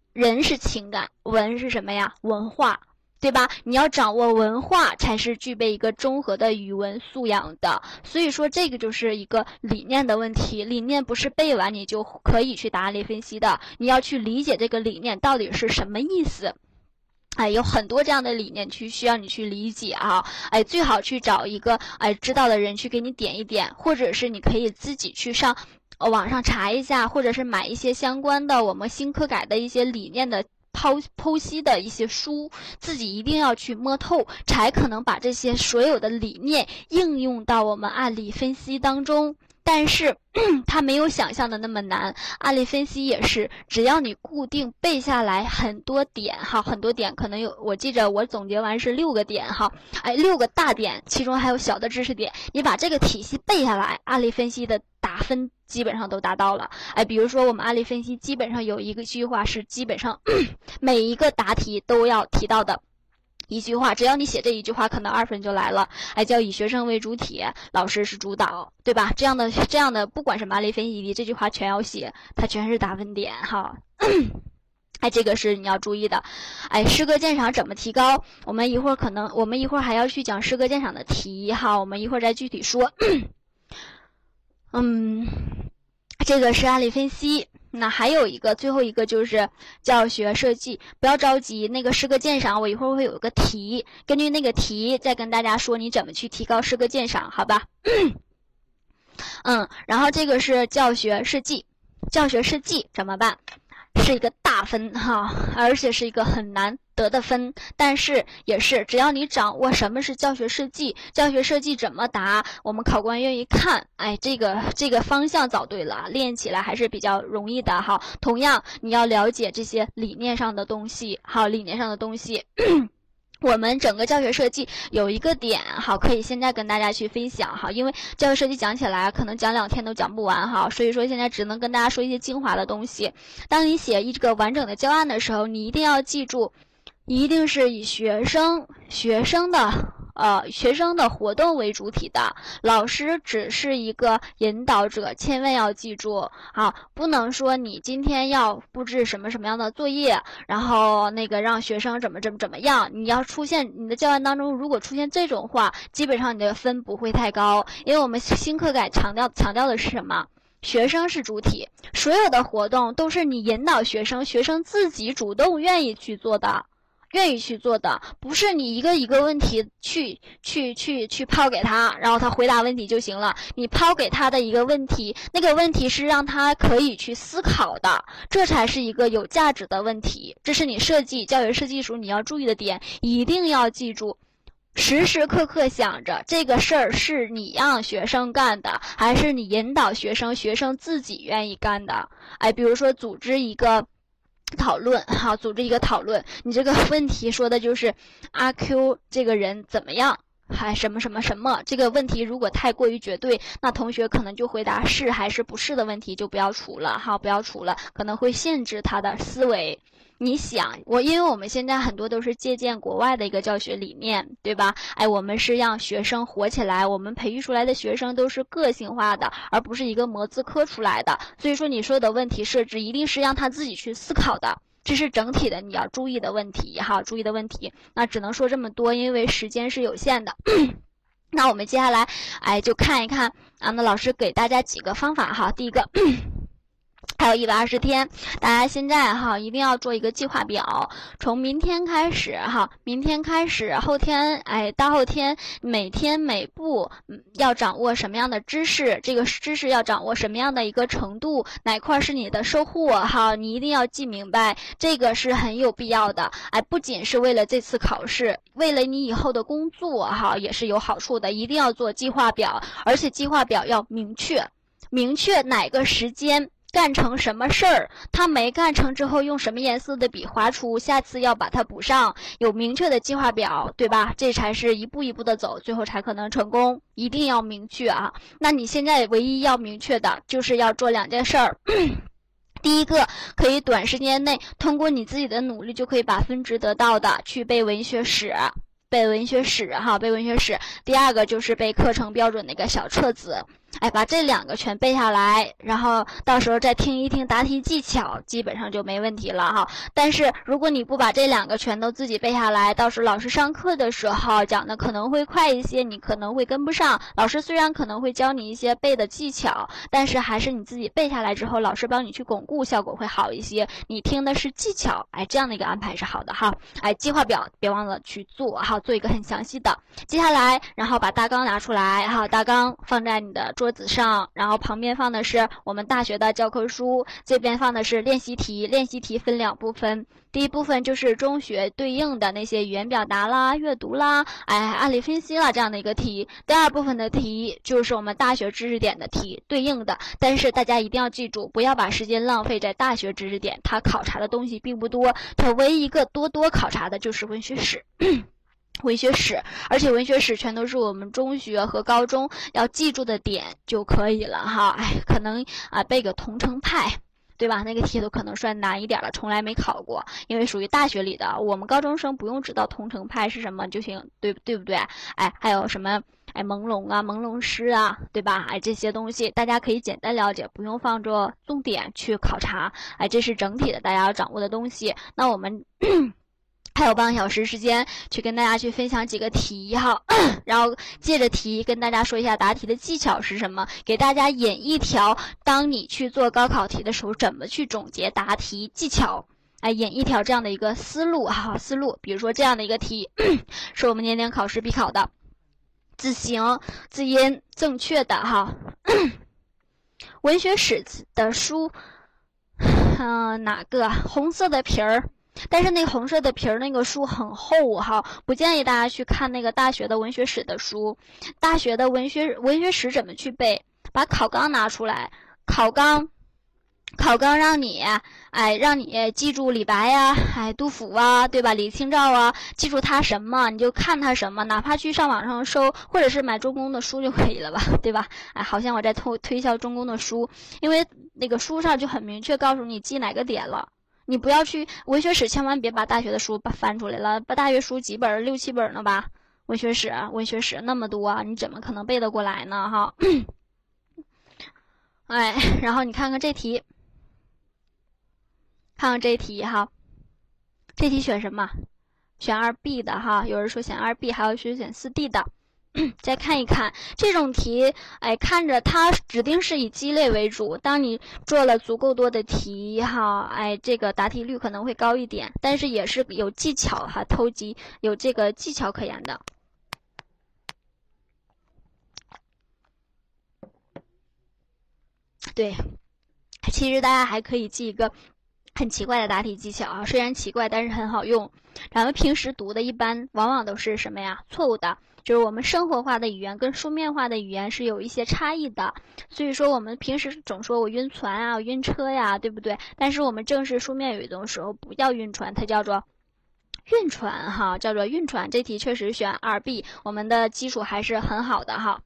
是情感，文是什么呀？文化。对吧？你要掌握文化，才是具备一个综合的语文素养的。所以说，这个就是一个理念的问题。理念不是背完你就可以去答案类分析的，你要去理解这个理念到底是什么意思。有很多这样的理念需要你去理解啊。最好去找一个知道的人去给你点一点，或者是你可以自己去上网上查一下，或者是买一些相关的我们新课改的一些理念的。剖析的一些书，自己一定要去摸透，才可能把这些所有的理念应用到我们案例分析当中。但是它没有想象的那么难，案例分析也是，只要你固定背下来很多点哈，很多点可能有，我记着我总结完是6个点哈，6个大点，其中还有小的知识点，你把这个体系背下来，案例分析的打分基本上都达到了。比如说我们案例分析基本上有一个句话是基本上每一个答题都要提到的。一句话，只要你写这一句话，可能2分就来了。叫以学生为主体，老师是主导，对吧？这样的，不管什么案例分析题，这句话全要写，它全是打分点哈。这个是你要注意的。诗歌鉴赏怎么提高？我们一会儿还要去讲诗歌鉴赏的题哈，我们一会儿再具体说。这个是案例分析。那还有一个最后一个就是教学设计，不要着急，那个诗歌鉴赏我一会儿会有一个题，根据那个题再跟大家说你怎么去提高诗歌鉴赏，好吧？然后这个是教学设计，教学设计怎么办？是一个大分哈，而且是一个很难得的分，但是也是只要你掌握什么是教学设计，教学设计怎么答，我们考官愿意看，哎，这个方向找对了，练起来还是比较容易的哈。同样，你要了解这些理念上的东西，好，理念上的东西。我们整个教学设计有一个点好，可以现在跟大家去分享哈，因为教学设计讲起来可能讲2天都讲不完哈，所以说现在只能跟大家说一些精华的东西。当你写这个完整的教案的时候，你一定要记住，一定是以学生的活动为主体的，老师只是一个引导者，千万要记住啊，不能说你今天要布置什么样的作业，然后那个让学生怎么样，你要出现你的教案当中如果出现这种话，基本上你的分不会太高，因为我们新课改强调的是什么？学生是主体，所有的活动都是你引导学生，学生自己主动愿意去做的，不是你一个问题去抛给他，然后他回答问题就行了。你抛给他的一个问题，那个问题是让他可以去思考的，这才是一个有价值的问题。这是你教学设计时候你要注意的点，一定要记住，时时刻刻想着这个事儿是你让学生干的，还是你引导学生，学生自己愿意干的。哎，比如说组织一个讨论哈，组织一个讨论，你这个问题说的就是阿 Q 这个人怎么样，还什么，这个问题如果太过于绝对，那同学可能就回答是还是不是的问题就不要出了，可能会限制他的思维。你想因为我们现在很多都是借鉴国外的一个教学理念，对吧？哎，我们是让学生活起来，我们培育出来的学生都是个性化的，而不是一个模子刻出来的。所以说你说的问题设置一定是让他自己去思考的，这是整体的你要注意的问题哈，注意的问题。那只能说这么多，因为时间是有限的。那我们接下来就看一看啊，那老师给大家几个方法哈。第一个，还有120天，大家现在哈一定要做一个计划表，从明天开始，后天到后天，每天每步要掌握什么样的知识，这个知识要掌握什么样的一个程度，哪块是你的收获哈，你一定要记明白，这个是很有必要的。不仅是为了这次考试，为了你以后的工作哈也是有好处的，一定要做计划表，而且计划表要明确哪个时间干成什么事儿，他没干成之后用什么颜色的笔划出，下次要把它补上，有明确的计划表，对吧？这才是一步一步的走，最后才可能成功，一定要明确啊。那你现在唯一要明确的就是要做2件事儿。第一个，可以短时间内通过你自己的努力就可以把分值得到的，去背文学史。第二个就是背课程标准的一个小册子，把这2个全背下来，然后到时候再听一听答题技巧，基本上就没问题了哈。但是如果你不把这2个全都自己背下来，到时候老师上课的时候讲的可能会快一些，你可能会跟不上。老师虽然可能会教你一些背的技巧，但是还是你自己背下来之后，老师帮你去巩固，效果会好一些。你听的是技巧，这样的一个安排是好的哈。计划表别忘了去做哈，做一个很详细的。接下来，然后把大纲拿出来哈，大纲放在你的桌子上，然后旁边放的是我们大学的教科书，这边放的是练习题。练习题分2部分，第一部分就是中学对应的那些语言表达啦、阅读啦、案例分析啦这样的一个题。第二部分的题就是我们大学知识点的题对应的，但是大家一定要记住，不要把时间浪费在大学知识点，它考察的东西并不多，它唯一一个多考察的就是文学史。而且文学史全都是我们中学和高中要记住的点就可以了哈。可能背个桐城派，对吧？那个题都可能算难一点了，从来没考过，因为属于大学里的，我们高中生不用知道桐城派是什么就行，对不对？还有什么朦胧诗啊，对吧？这些东西大家可以简单了解，不用放着重点去考察。这是整体的大家要掌握的东西。那我们还有半个小时时间去跟大家去分享几个题哈，然后借着题跟大家说一下答题的技巧是什么，给大家演一条当你去做高考题的时候怎么去总结答题技巧，哎，演一条这样的一个思路哈，思路。比如说这样的一个题是我们年年考试必考的，字形字音正确的哈，文学史的书哪个红色的皮儿，但是那个红色的皮儿那个书很厚哈，不建议大家去看那个大学的文学史的书。大学的文学史怎么去背？把考纲拿出来，考纲让你记住李白呀，杜甫啊，对吧？李清照啊，记住他什么你就看他什么，哪怕去上网上搜，或者是买中公的书就可以了吧，对吧？好像我在推销中公的书，因为那个书上就很明确告诉你记哪个点了。你不要去文学史，千万别把大学的书翻出来了，把大学书几本，6、7本呢吧？文学史那么多，你怎么可能背得过来呢？哈，然后你看看这题哈，这题选什么？选2B 的哈，有人说选2B，还有选4D 的。再看一看这种题，看着它指定是以鸡肋为主。当你做了足够多的题哈，这个答题率可能会高一点，但是也是有技巧哈，偷鸡有这个技巧可言的。对，其实大家还可以记一个很奇怪的答题技巧啊，虽然奇怪，但是很好用。咱们平时读的一般往往都是什么呀？错误的。就是我们生活化的语言跟书面化的语言是有一些差异的，所以说我们平时总说我晕船啊，我晕车呀，对不对？但是我们正式书面语的时候不叫晕船，它叫做运船哈，叫做运船。这题确实选2B， 我们的基础还是很好的哈。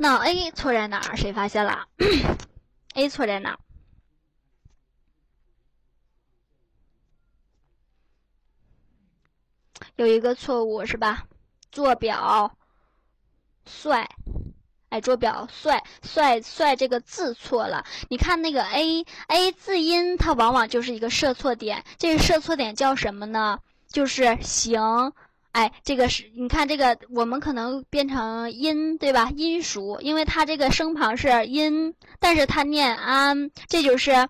那 A 错在哪儿？谁发现了？A 错在哪儿？有一个错误是吧？坐表帅这个字错了。你看那个 A 字音，它往往就是一个射错点。这个射错点叫什么呢？就是形。这个是，你看这个，我们可能变成音，对吧？音熟，因为它这个声旁是音，但是它念安，这就是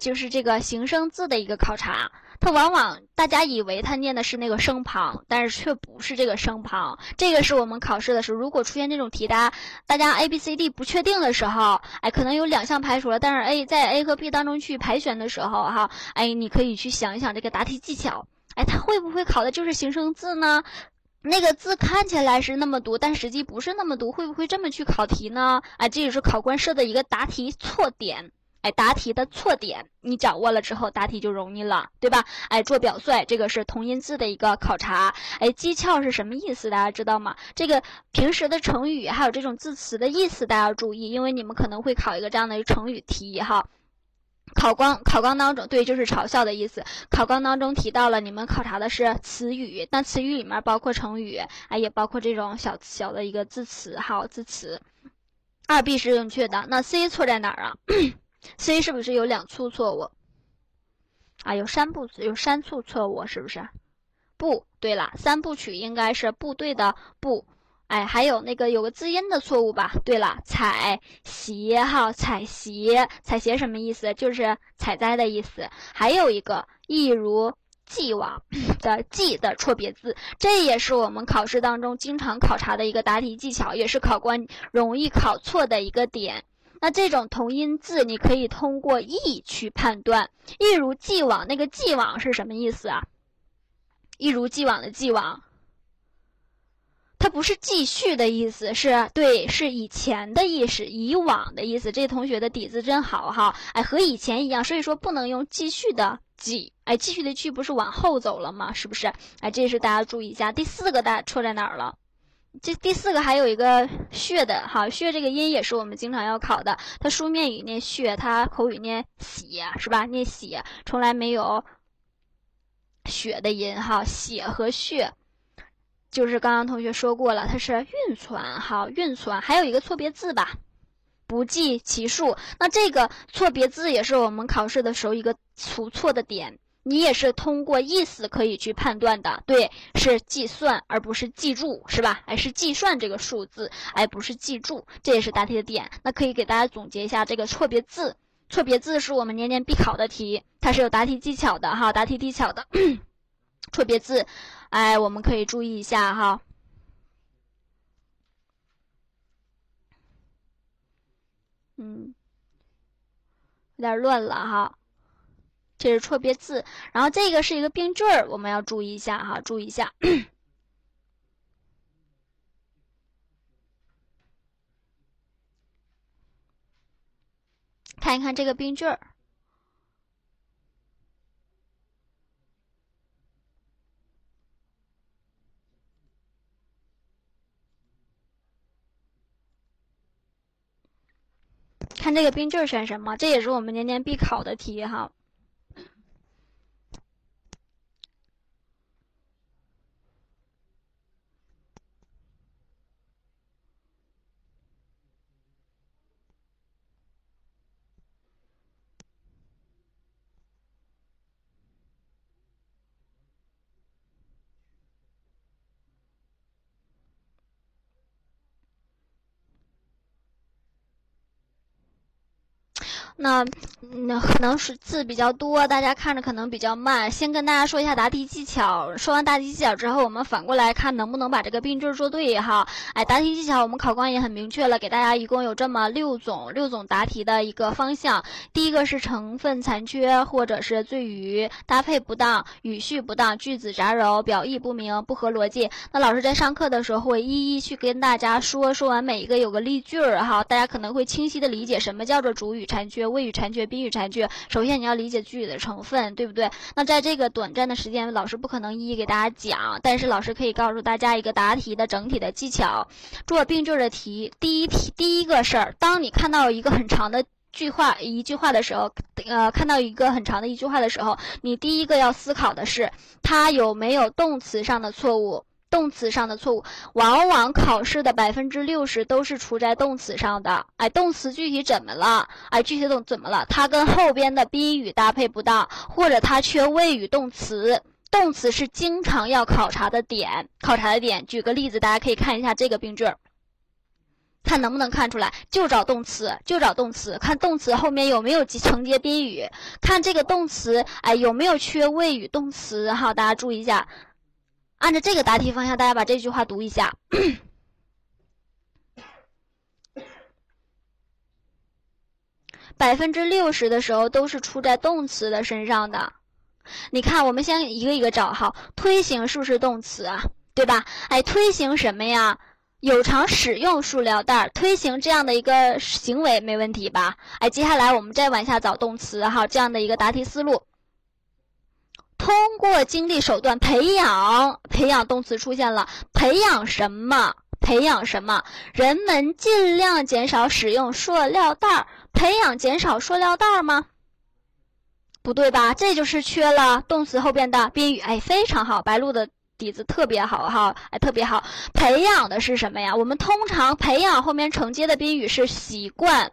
就是这个形声字的一个考察。它往往大家以为它念的是那个声旁，但是却不是这个声旁。这个是我们考试的时候，如果出现这种题，大家 A、B、C、D 不确定的时候，可能有两项排除了，但是 在A 和 B 当中去排选的时候哈，你可以去想一想这个答题技巧，它会不会考的就是形声字呢？那个字看起来是那么读，但实际不是那么读，会不会这么去考题呢？这也是考官设的一个答题错点。答题的错点你掌握了之后，答题就容易了，对吧？做表率这个是同音字的一个考察。讥诮是什么意思？大家知道吗？这个平时的成语还有这种字词的意思，大家要注意，因为你们可能会考一个这样的成语题哈。考纲当中，对，就是嘲笑的意思。考纲当中提到了，你们考察的是词语，但词语里面包括成语，也包括这种小的一个字词，还有字词。2B 是正确的，那 C 错在哪儿啊？C 是不是有两处错误啊？有三处错误，是不是？不对了，3部曲应该是部队的部，还有那个有个字音的错误吧？对了，采撷什么意思？就是采摘的意思。还有一个一如既往的既的错别字，这也是我们考试当中经常考察的一个答题技巧，也是考官容易考错的一个点。那这种同音字，你可以通过意去判断。一如既往，那个既往是什么意思啊？一如既往的既往，它不是继续的意思，是对，是以前的意思，以往的意思。这同学的底子真好哈！和以前一样，所以说不能用继续的继，继续的去不是往后走了吗？是不是？这是大家注意一下。第4个大家错在哪儿了？这第4个还有一个血的哈，血这个音也是我们经常要考的。它书面语念血，它口语念血，是吧？念血，从来没有血的音哈。血和血，就是刚刚同学说过了，它是运船哈，运船。还有一个错别字吧，不计其数。那这个错别字也是我们考试的时候一个出错的点。你也是通过意思可以去判断的。对，是计算而不是记住，是吧？是计算这个数字，不是记住，这也是答题的点。那可以给大家总结一下这个错别字。错别字是我们年年必考的题，它是有答题技巧的哈，答题技巧的错别字，我们可以注意一下哈。有点乱了哈，这是错别字，然后这个是一个病句儿，我们要注意一下哈，注意一下。看一看这个病句儿，看这个病句选什么，这也是我们年年必考的题哈。那可能是字比较多，大家看着可能比较慢，先跟大家说一下答题技巧，说完答题技巧之后，我们反过来看能不能把这个病句做对哈。答题技巧我们考官也很明确了，给大家一共有这么六种答题的一个方向。第一个是成分残缺或者是赘余，搭配不当，语序不当，句子杂糅，表意不明，不合逻辑。那老师在上课的时候会一一去跟大家说完每一个有个例句哈，大家可能会清晰的理解什么叫做主语残缺、谓语残缺、宾语残缺。首先你要理解句语的成分，对不对？那在这个短暂的时间，老师不可能一一给大家讲，但是老师可以告诉大家一个答题的整体的技巧。做病句的题，第一个事儿，当你看到一句话的时候，你第一个要思考的是它有没有动词上的错误。动词上的错误，往往考试的 60% 都是出在动词上的。动词具体怎么了？它跟后边的宾语搭配不当，或者它缺谓语动词。动词是经常要考察的点。举个例子，大家可以看一下这个病句儿，看能不能看出来，就找动词，看动词后面有没有承接宾语，看这个动词有没有缺谓语动词哈，大家注意一下。按照这个答题方向，大家把这句话读一下。60% 的时候都是出在动词的身上的。你看，我们先一个一个找哈。推行是不是动词啊？对吧？推行什么呀？有偿使用塑料袋，推行这样的一个行为没问题吧？接下来我们再往下找动词哈，这样的一个答题思路。通过经历手段培养动词出现了，培养什么？人们尽量减少使用塑料袋，培养减少塑料袋吗？不对吧？这就是缺了动词后边的宾语。非常好，白鹿的底子特别好哈，特别好。培养的是什么呀？我们通常培养后面承接的宾语是习惯。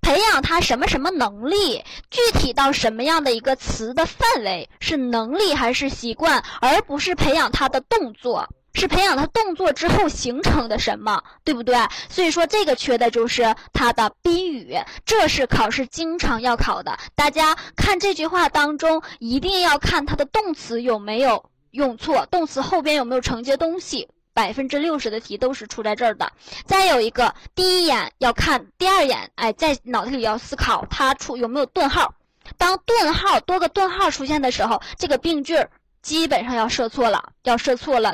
培养他什么能力，具体到什么样的一个词的范围，是能力还是习惯，而不是培养他的动作，是培养他动作之后形成的什么，对不对？所以说这个缺的就是他的宾语，这是考试经常要考的。大家看这句话当中，一定要看他的动词有没有用错，动词后边有没有承接东西。60% 的题都是出在这儿的。再有一个，第一眼要看，第二眼在脑子里要思考它有没有顿号。当顿号多个顿号出现的时候，这个病句基本上要设错了。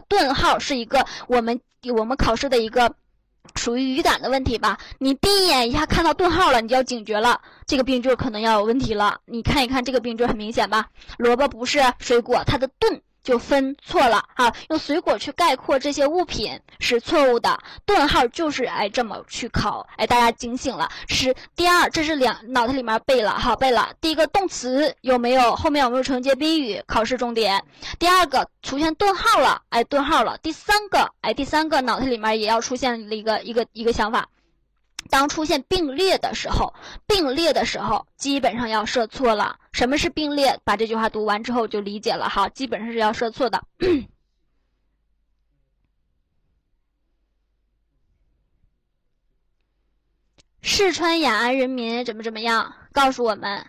顿号是一个我们考试的一个属于语感的问题吧。你第一眼一下看到顿号了，你就要警觉了，这个病句可能要有问题了。你看一看这个病句很明显吧，萝卜不是水果，它的顿就分错了啊！用水果去概括这些物品是错误的，顿号就是这么去考，大家警醒了。第二，这是脑袋里面背了哈，背了。第一个动词后面有没有承接宾语，考试重点。第二个出现顿号了，顿号了。第三个脑袋里面也要出现一个想法。当出现并列的时候基本上要射错了。什么是并列？把这句话读完之后就理解了哈，基本上是要射错的。四川雅安人民怎么样？告诉我们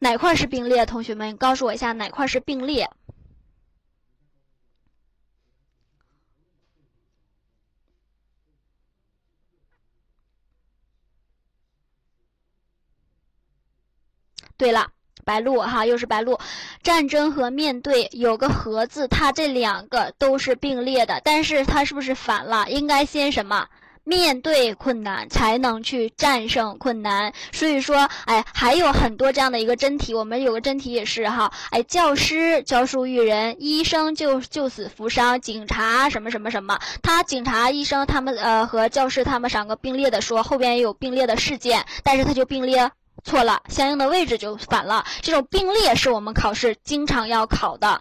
哪块是并列？同学们告诉我一下哪块是并列？对了，白鹭哈，又是白鹭。战争和面对有个和字，它这两个都是并列的，但是它是不是反了？应该先什么？面对困难才能去战胜困难。所以说，还有很多这样的一个真题，我们有个真题也是哈，教师教书育人，医生救死扶伤，警察什么，他警察医生他们和教师他们两个并列的说，后边也有并列的事件，但是他就并列错了，相应的位置就反了。这种并列是我们考试经常要考的。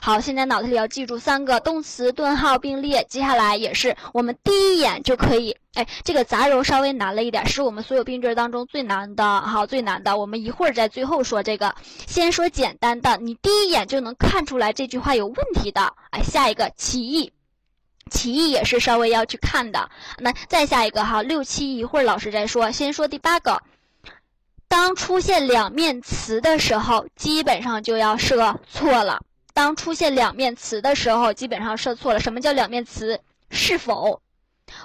好，现在脑子里要记住三个动词顿号并列。接下来也是我们第一眼就可以，这个杂糅稍微难了一点，是我们所有病句当中最难的，好，最难的，我们一会儿在最后说这个。先说简单的，你第一眼就能看出来这句话有问题的。下一个歧义。歧义也是稍微要去看的。那再下一个哈，六七一会儿老师再说，先说第八个。当出现两面词的时候，基本上就要射错了。当出现两面词的时候，基本上射错了。什么叫两面词？是否。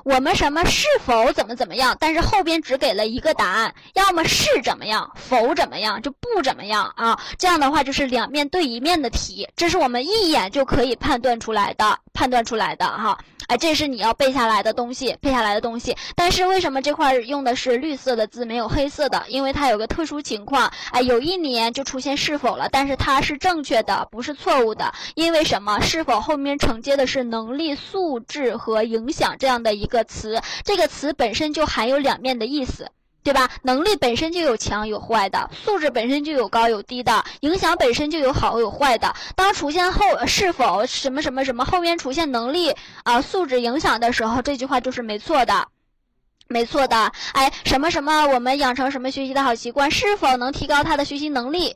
我们什么是否怎么样，但是后边只给了一个答案，要么是怎么样，否怎么样，就不怎么样啊。这样的话就是两面对一面的题，这是我们一眼就可以判断出来的哈。这是你要背下来的东西。但是为什么这块用的是绿色的字没有黑色的？因为它有个特殊情况，有一年就出现是否了，但是它是正确的，不是错误的。因为什么？是否后面承接的是能力、素质和影响这样的一个词，这个词本身就含有两面的意思，对吧？能力本身就有强有坏的，素质本身就有高有低的，影响本身就有好有坏的。当出现后是否什么后面出现能力啊、素质、影响的时候，这句话就是没错的。什么我们养成什么学习的好习惯，是否能提高他的学习能力？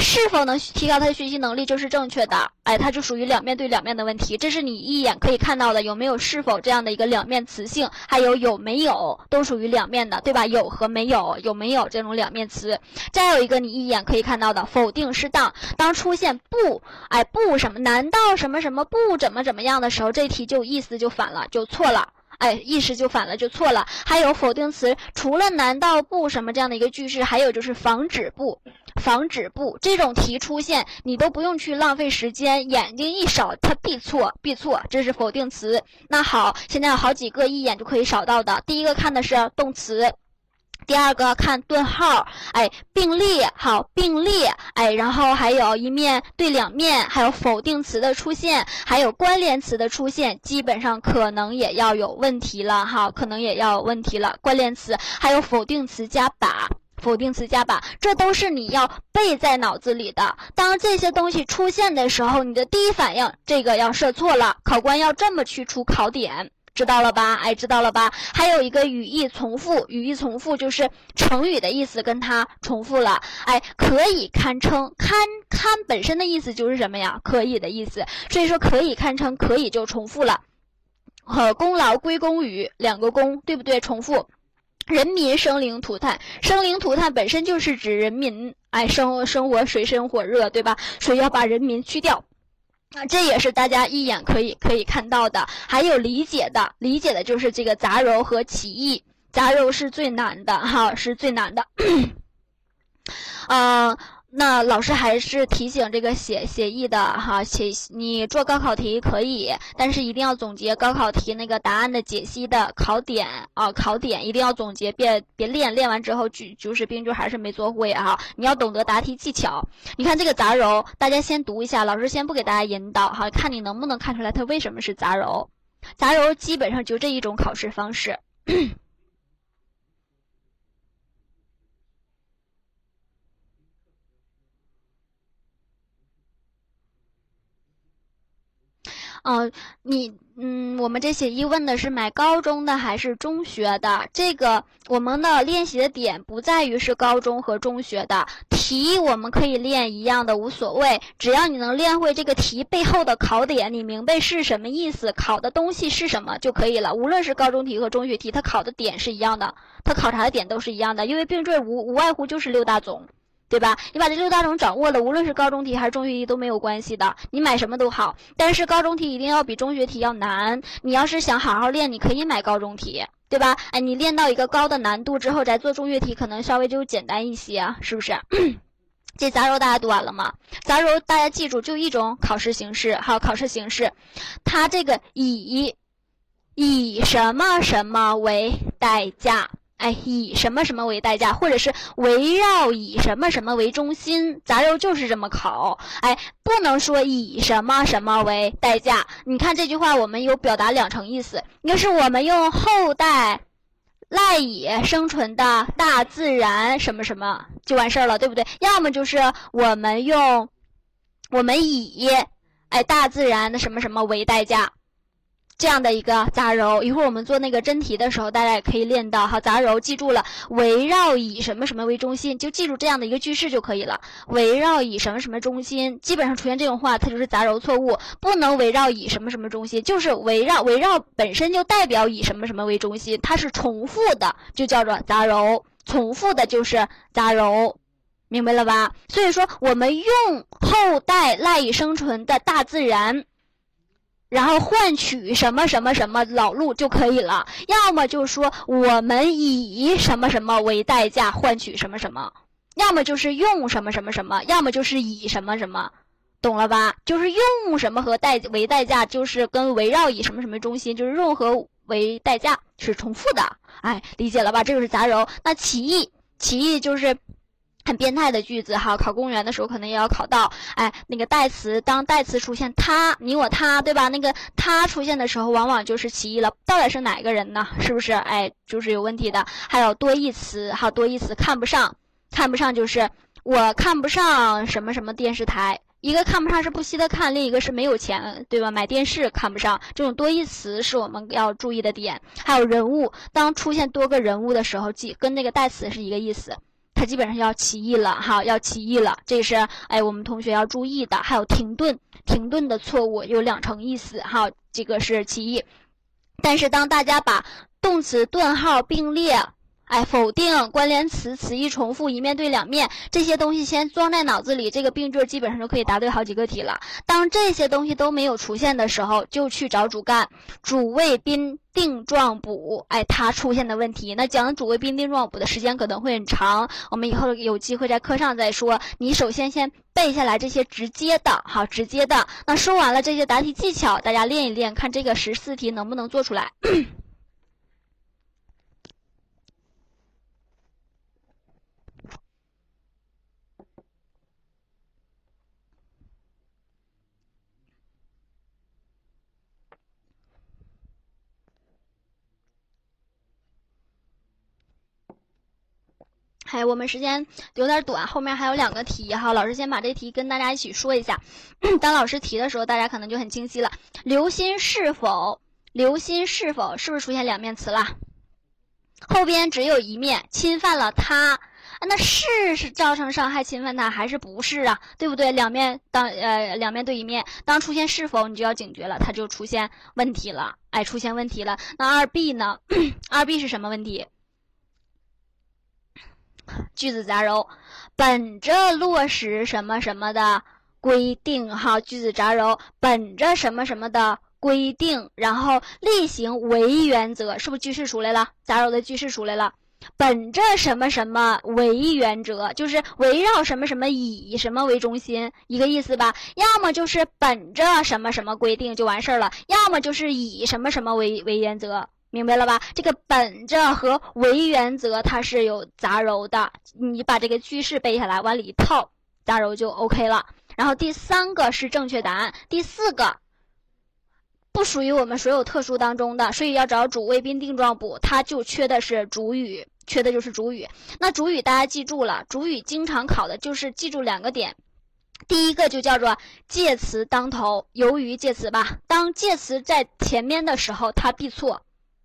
是否能提高他的学习能力就是正确的。它就属于两面对两面的问题，这是你一眼可以看到的，有没有是否这样的一个两面词性，还有没有都属于两面的，对吧？有和没有，有没有这种两面词。再有一个你一眼可以看到的，否定适当。当出现不，不什么，难道什么不怎么样的时候，这题就意思就反了，就错了。意识就反了，就错了。还有否定词，除了难道不什么这样的一个句式，还有就是防止不这种题出现，你都不用去浪费时间，眼睛一扫它必错，这是否定词。那好，现在有好几个一眼就可以扫到的。第一个看的是动词，第二个看顿号，并列，然后还有一面对两面，还有否定词的出现，还有关联词的出现，基本上可能也要有问题了。关联词还有否定词加把，这都是你要背在脑子里的。当这些东西出现的时候，你的第一反应这个要射错了，考官要这么去出考点。知道了吧。还有一个语义重复就是成语的意思跟它重复了。可以堪称，堪本身的意思就是什么呀？可以的意思。所以说可以堪称，可以就重复了。功劳归功于，两个功，对不对？重复。人民生灵涂炭本身就是指人民，生活水深火热，对吧？所以要把人民去掉。这也是大家一眼可以看到的。还有理解的就是这个杂糅和歧义，杂糅是最难的哈，是最难的。那老师还是提醒这个写意的哈，你做高考题可以，但是一定要总结高考题那个答案的解析的考点一定要总结，别练完之后就是病句还是没做会哈。你要懂得答题技巧。你看这个杂糅，大家先读一下，老师先不给大家引导哈，看你能不能看出来它为什么是杂糅。杂糅基本上就这一种考试方式。我们这写一问的是买高中的还是中学的，这个我们的练习的点不在于是高中和中学的题，我们可以练一样的无所谓，只要你能练会这个题背后的考点，你明白是什么意思，考的东西是什么就可以了。无论是高中题和中学题，它考的点是一样的，它考察的点都是一样的，因为并缀无外乎就是六大种，对吧？你把这六大种掌握了，无论是高中题还是中学题都没有关系的，你买什么都好，但是高中题一定要比中学题要难。你要是想好好练，你可以买高中题，对吧？哎，你练到一个高的难度之后再做中学题，可能稍微就简单一些，是不是？这杂糅大家读完了吗？杂糅大家记住，就一种考试形式，还有考试形式，它这个以什么什么为代价。哎，以什么什么为代价，或者是围绕以什么什么为中心，杂糅就是这么考。哎，不能说以什么什么为代价。你看这句话，我们有表达两层意思，一个是我们用后代赖以生存的大自然什么什么就完事儿了，对不对？要么就是我们以大自然的什么什么为代价。这样的一个杂糅，一会儿我们做那个真题的时候大家也可以练到。好，杂糅记住了，围绕以什么什么为中心，就记住这样的一个句式就可以了，围绕以什么什么中心，基本上出现这种话它就是杂糅错误，不能围绕以什么什么中心，就是围绕本身就代表以什么什么为中心，它是重复的就叫做杂糅，重复的就是杂糅，明白了吧？所以说我们用后代赖以生存的大自然然后换取什么什么什么老路就可以了，要么就是说我们以什么什么为代价换取什么什么，要么就是用什么什么什么，要么就是以什么什么，懂了吧？就是用什么和为代价，就是跟围绕以什么什么中心，就是用和为代价是重复的。哎，理解了吧？这就是杂糅。那歧义就是很变态的句子哈，考公务员的时候可能也要考到。哎，那个代词，当代词出现他、你、我、他，对吧？那个他出现的时候，往往就是歧义了，到底是哪一个人呢？是不是？哎，就是有问题的。还有多义词，哈，多义词看不上，看不上就是我看不上什么什么电视台。一个看不上是不惜的看，另一个是没有钱，对吧？买电视看不上，这种多义词是我们要注意的点。还有人物，当出现多个人物的时候，跟那个代词是一个意思。它基本上要歧义了哈，要歧义了，这是我们同学要注意的。还有停顿的错误有两层意思哈，这个是歧义。但是当大家把动词顿号并列，否定关联词、词义重复、一面对两面这些东西先装在脑子里，这个病句基本上就可以答对好几个题了。当这些东西都没有出现的时候，就去找主干，主谓宾定状补，它出现的问题。那讲主谓宾定状补的时间可能会很长，我们以后有机会在课上再说。你首先先背下来这些直接的，好，直接的。那说完了这些答题技巧，大家练一练，看这个14题能不能做出来。我们时间有点短，后面还有两个题哈，老师先把这题跟大家一起说一下。当老师提的时候，大家可能就很清晰了。留心是否是不是出现两面词了？后边只有一面，侵犯了他。那是造成伤害侵犯他还是不是啊？对不对？两面对一面，当出现是否你就要警觉了，它就出现问题了。出现问题了。那 2B 呢？ 2B 是什么问题？句子杂糅，本着落实什么什么的规定，哈，句子杂糅，本着什么什么的规定，然后例行为原则，是不是句式出来了？杂糅的句式出来了，本着什么什么为原则，就是围绕什么什么以什么为中心，一个意思吧？要么就是本着什么什么规定就完事儿了，要么就是以什么什么为原则。明白了吧？这个本着和为原则它是有杂糅的，你把这个句式背下来，往里一套，杂糅就 OK 了。然后第三个是正确答案，第四个不属于我们所有特殊当中的，所以要找主谓宾定状补，它就缺的是主语，缺的就是主语。那主语大家记住了，主语经常考的就是记住两个点，第一个就叫做介词当头，由于介词吧，当介词在前面的时候它必错，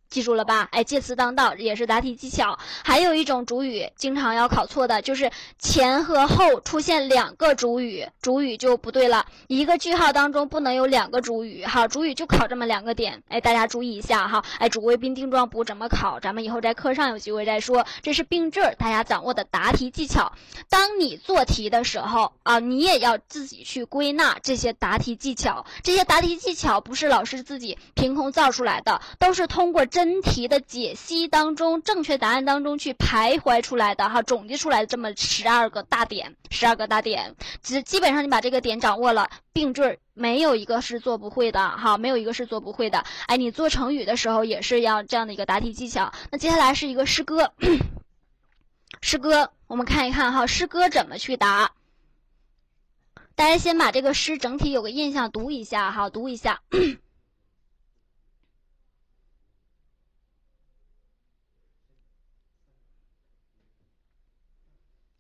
记住了吧？哎，介词当道也是答题技巧。还有一种主语经常要考错的，就是前和后出现两个主语，主语就不对了，一个句号当中不能有两个主语。好，主语就考这么两个点，哎，大家注意一下哈。哎，主谓宾定状补怎么考，咱们以后在课上有机会再说。这是病句，大家掌握的答题技巧。当你做题的时候啊，你也要自己去归纳这些答题技巧。这些答题技巧不是老师自己凭空造出来的，都是通过真题的解析当中，正确答案当中去徘徊出来的哈，总结出来的这么12个大点，基本上你把这个点掌握了，病句没有一个是做不会的哈，没有一个是做不会的。哎，你做成语的时候也是要这样的一个答题技巧。那接下来是一个诗歌，诗歌我们看一看哈，诗歌怎么去答？大家先把这个诗整体有个印象，读一下哈，读一下。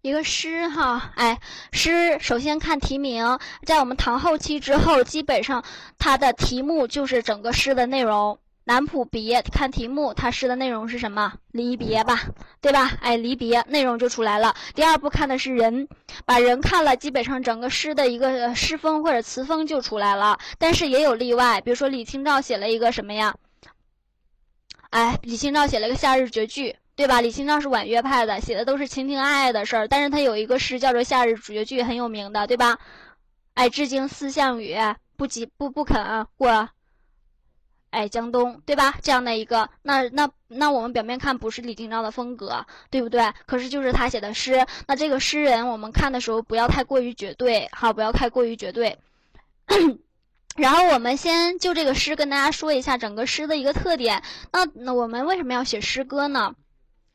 一个诗哈，哎，诗首先看题名，在我们唐后期之后，基本上它的题目就是整个诗的内容。南浦别，看题目，它诗的内容是什么？离别吧，对吧？哎，离别内容就出来了。第二步看的是人，把人看了，基本上整个诗的一个诗风或者词风就出来了。但是也有例外，比如说李清照写了一个什么呀？哎，李清照写了一个夏日绝句。对吧？李清照是婉约派的，写的都是情情爱爱的事儿，但是他有一个诗叫做《夏日绝句》，很有名的，对吧？哎，至今思项羽，不肯过，哎，江东，对吧？这样的一个，那我们表面看不是李清照的风格，对不对？可是就是他写的诗，那这个诗人我们看的时候不要太过于绝对，好，不要太过于绝对。然后我们先就这个诗跟大家说一下整个诗的一个特点。那我们为什么要写诗歌呢？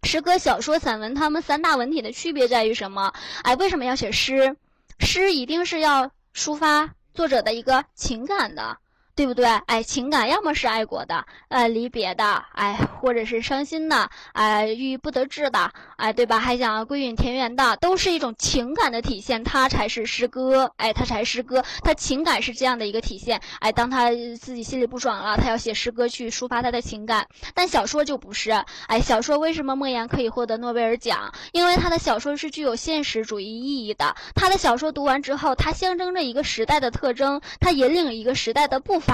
诗歌、小说、散文，它们三大文体的区别在于什么？哎，为什么要写诗？诗一定是要抒发作者的一个情感的，对不对？哎，情感要么是爱国的，离别的，哎，或者是伤心的，哎，郁郁不得志的，哎，对吧？还想归隐田园的，都是一种情感的体现，它才是诗歌，哎，它才是诗歌，它情感是这样的一个体现，哎，当他自己心里不爽了，他要写诗歌去抒发他的情感。但小说就不是，哎，小说为什么莫言可以获得诺贝尔奖？因为他的小说是具有现实主义意义的，他的小说读完之后，它象征着一个时代的特征，它引领一个时代的步伐。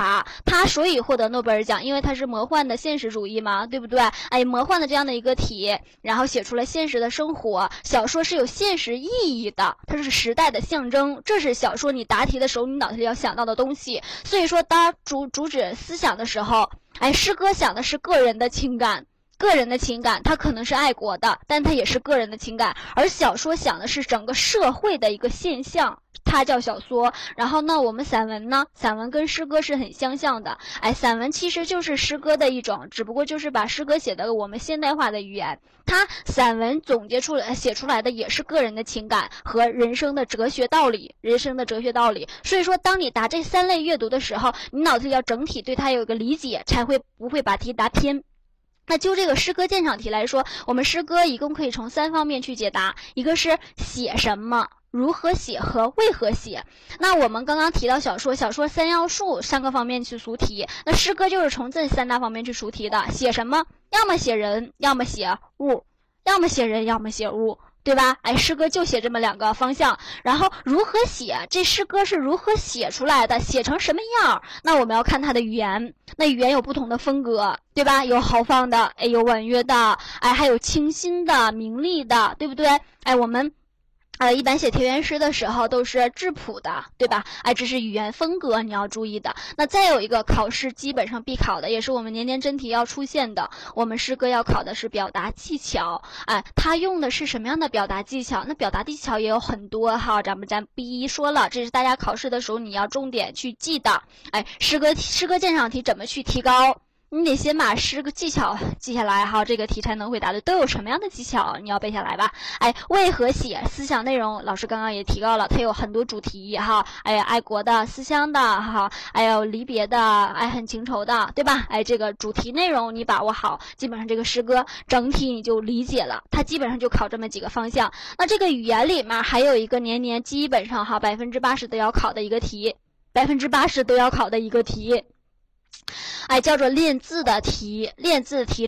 他所以获得诺贝尔奖，因为他是魔幻的现实主义嘛，对不对？哎，魔幻的这样的一个题，然后写出了现实的生活。小说是有现实意义的，它是时代的象征，这是小说你答题的时候你脑子里要想到的东西。所以说当主旨思想的时候，哎，诗歌想的是个人的情感，它可能是爱国的，但它也是个人的情感。而小说想的是整个社会的一个现象，它叫小说。然后呢，我们散文呢，散文跟诗歌是很相像的。哎，散文其实就是诗歌的一种，只不过就是把诗歌写的我们现代化的语言。它散文总结出来写出来的也是个人的情感和人生的哲学道理。所以说，当你答这三类阅读的时候，你脑子里要整体对它有一个理解，才会不会把题答偏。那就这个诗歌鉴赏题来说，我们诗歌一共可以从三方面去解答，一个是写什么，如何写和为何写。那我们刚刚提到小说三要素三个方面去出题，那诗歌就是从这三大方面去出题的。写什么，要么写人，要么写物，要么写人，要么写物，对吧？哎，诗歌就写这么两个方向。然后如何写，这诗歌是如何写出来的，写成什么样，那我们要看它的语言。那语言有不同的风格，对吧？有豪放的，哎，有婉约的，哎，还有清新的、明丽的，对不对？哎，我们一般写田园诗的时候都是质朴的，对吧？哎，这是语言风格你要注意的。那再有一个考试基本上必考的，也是我们年年真题要出现的，我们诗歌要考的是表达技巧。哎，它用的是什么样的表达技巧？那表达技巧也有很多哈，咱们不一一说了，这是大家考试的时候你要重点去记的。哎，诗歌鉴赏题怎么去提高？你得先把10个技巧记下来，还有这个题才能回答的都有什么样的技巧，你要背下来吧。哎，为何写思想内容？老师刚刚也提到了，它有很多主题哈，哎，爱国的、思乡的哈，还有离别的、爱恨情仇的，对吧？哎，这个主题内容你把握好，基本上这个诗歌整体你就理解了。它基本上就考这么几个方向。那这个语言里面还有一个年年基本上哈80%都要考的一个题，哎，叫做练字的题，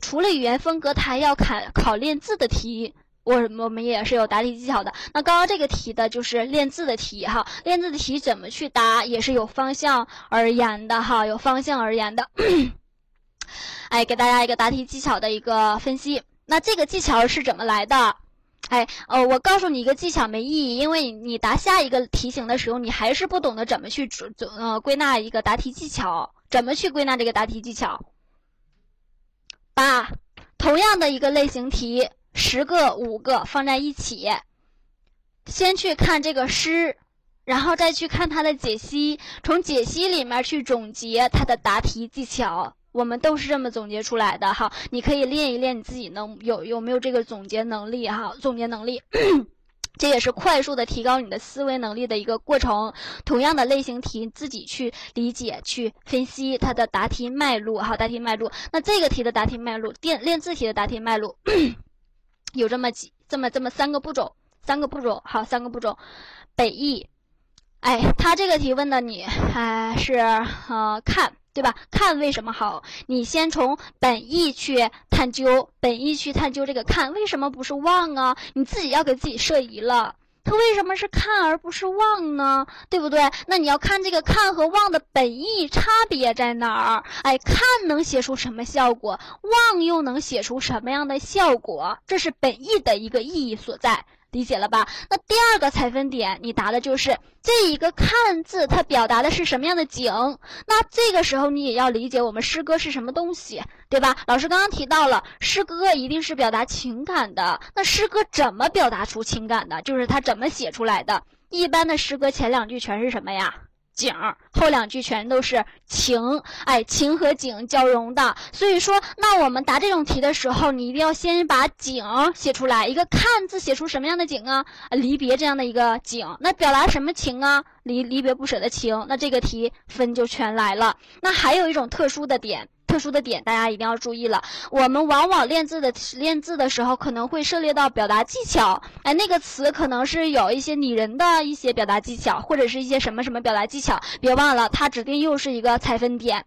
除了语言风格，它还要考练字的题。我们也是有答题技巧的。那刚刚这个题的就是练字的题哈，练字的题怎么去答也是有方向而言的哈，哎，给大家一个答题技巧的一个分析。那这个技巧是怎么来的？哎，我告诉你一个技巧没意义，因为你答下一个题型的时候，你还是不懂得怎么去归纳一个答题技巧。怎么去归纳这个答题技巧？把同样的一个类型题10个、5个放在一起，先去看这个诗，然后再去看它的解析，从解析里面去总结它的答题技巧。我们都是这么总结出来的哈，你可以练一练你自己有没有这个总结能力哈，这也是快速的提高你的思维能力的一个过程。同样的类型题，自己去理解、去分析它的答题脉络哈，那这个题的答题脉络，练字题的答题脉络，有这么3个步骤，好，北译，哎，他这个题问的你还是看。对吧？看为什么好？你先从本意去探究，这个看为什么不是望啊？你自己要给自己设疑了，它为什么是看而不是望呢？对不对？那你要看这个看和望的本意差别在哪儿？哎，看能写出什么效果？望又能写出什么样的效果？这是本意的一个意义所在。理解了吧？那第二个采分点，你答的就是这一个看字，它表达的是什么样的景？那这个时候你也要理解我们诗歌是什么东西，对吧？老师刚刚提到了，诗歌一定是表达情感的。那诗歌怎么表达出情感的？就是它怎么写出来的。一般的诗歌前2句全是什么呀？景，后2句全都是情，哎，情和景交融的。所以说，那我们答这种题的时候，你一定要先把景写出来，一个看字写出什么样的景啊？离别这样的一个景，那表达什么情啊？离别不舍的情。那这个题分就全来了。那还有一种特殊的点大家一定要注意了，我们往往练字的时候可能会涉猎到表达技巧，哎，那个词可能是有一些拟人的一些表达技巧，或者是一些什么什么表达技巧，别忘了它指定又是一个采分点。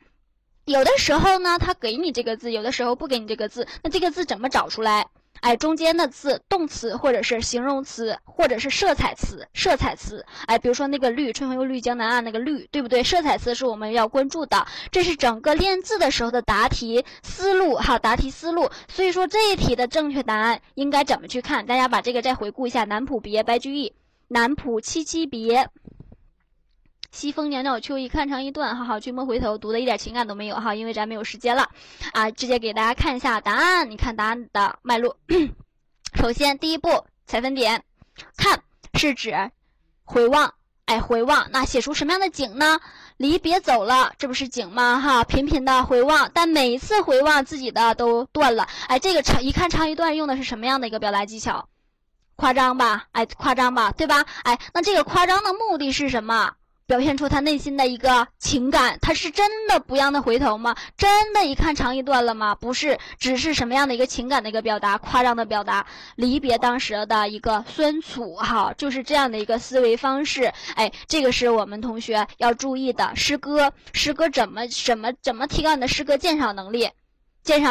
有的时候呢它给你这个字，有的时候不给你这个字，那这个字怎么找出来？哎，中间的字，动词或者是形容词，或者是色彩词。哎，比如说那个绿，春风又绿江南岸那个绿，对不对？色彩词是我们要关注的，这是整个练字的时候的答题思路。所以说这一题的正确答案应该怎么去看？大家把这个再回顾一下：南浦别，白居易。南浦凄凄别，西风袅袅秋意，看长一段，哈哈，君莫回头，读的一点情感都没有哈，因为咱没有时间了，啊，直接给大家看一下答案，你看答案的脉络。首先第一步采分点，看是指回望，哎，回望，那写出什么样的景呢？离别走了，这不是景吗？哈，频频的回望，但每一次回望自己的都断了，哎，这个一看长一段用的是什么样的一个表达技巧？夸张吧，对吧？哎，那这个夸张的目的是什么？表现出他内心的一个情感，他是真的不让他回头吗？真的一看长一段了吗？不是，只是什么样的一个情感的一个表达，夸张的表达，离别当时的一个酸楚哈，就是这样的一个思维方式。哎，这个是我们同学要注意的。诗歌怎么提高你的诗歌鉴赏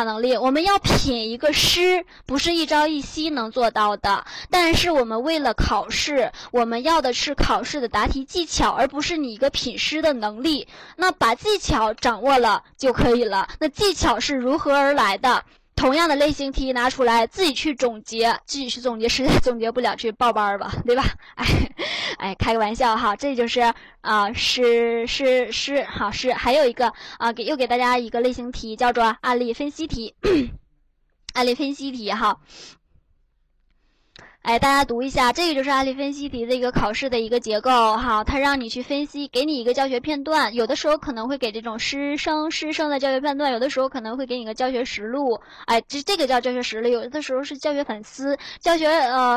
能力，我们要品一个诗，不是一朝一夕能做到的。但是我们为了考试，我们要的是考试的答题技巧，而不是你一个品诗的能力。那把技巧掌握了就可以了。那技巧是如何而来的？同样的类型题拿出来自己去总结，实在总结不了去报班吧，对吧？哎，开个玩笑哈，这就是诗，还有一个又给大家一个类型题，叫做案例分析题。哎，大家读一下，这个就是案例分析题的一个考试的一个结构哈，它让你去分析，给你一个教学片段，有的时候可能会给这种师生的教学片段，有的时候可能会给你个教学实录，哎，这个叫教学实录，有的时候是教学反思，教学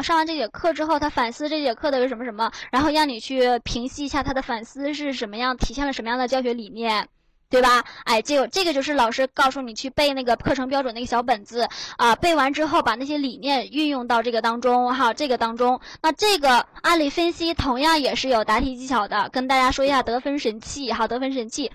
上完这节课之后，他反思这节课的是什么什么，然后让你去评析一下他的反思是什么样，体现了什么样的教学理念。对吧？哎，这个就是老师告诉你去背那个课程标准那个小本子啊，背完之后把那些理念运用到这个当中哈，这个当中。那这个案例分析同样也是有答题技巧的，跟大家说一下得分神器哈，得分神器。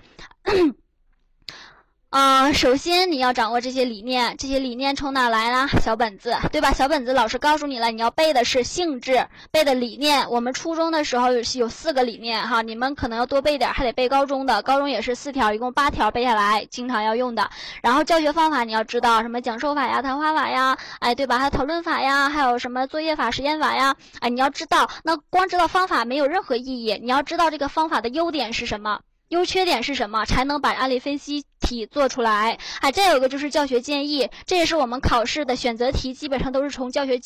首先你要掌握这些理念，这些理念从哪来呢？小本子，对吧？小本子老师告诉你了，你要背的是性质，背的理念。我们初中的时候有4个理念哈，你们可能要多背点，还得背高中的，高中也是4条，一共8条背下来，经常要用的。然后教学方法你要知道，什么讲授法呀、谈话法呀，哎，对吧？还有讨论法呀，还有什么作业法、实验法呀，哎，你要知道。那光知道方法没有任何意义，你要知道这个方法的优点是什么。优缺点是什么，才能把案例分析题做出来。哎，再有一个就是教学建议，这也是我们考试的选择题基本上都是从教学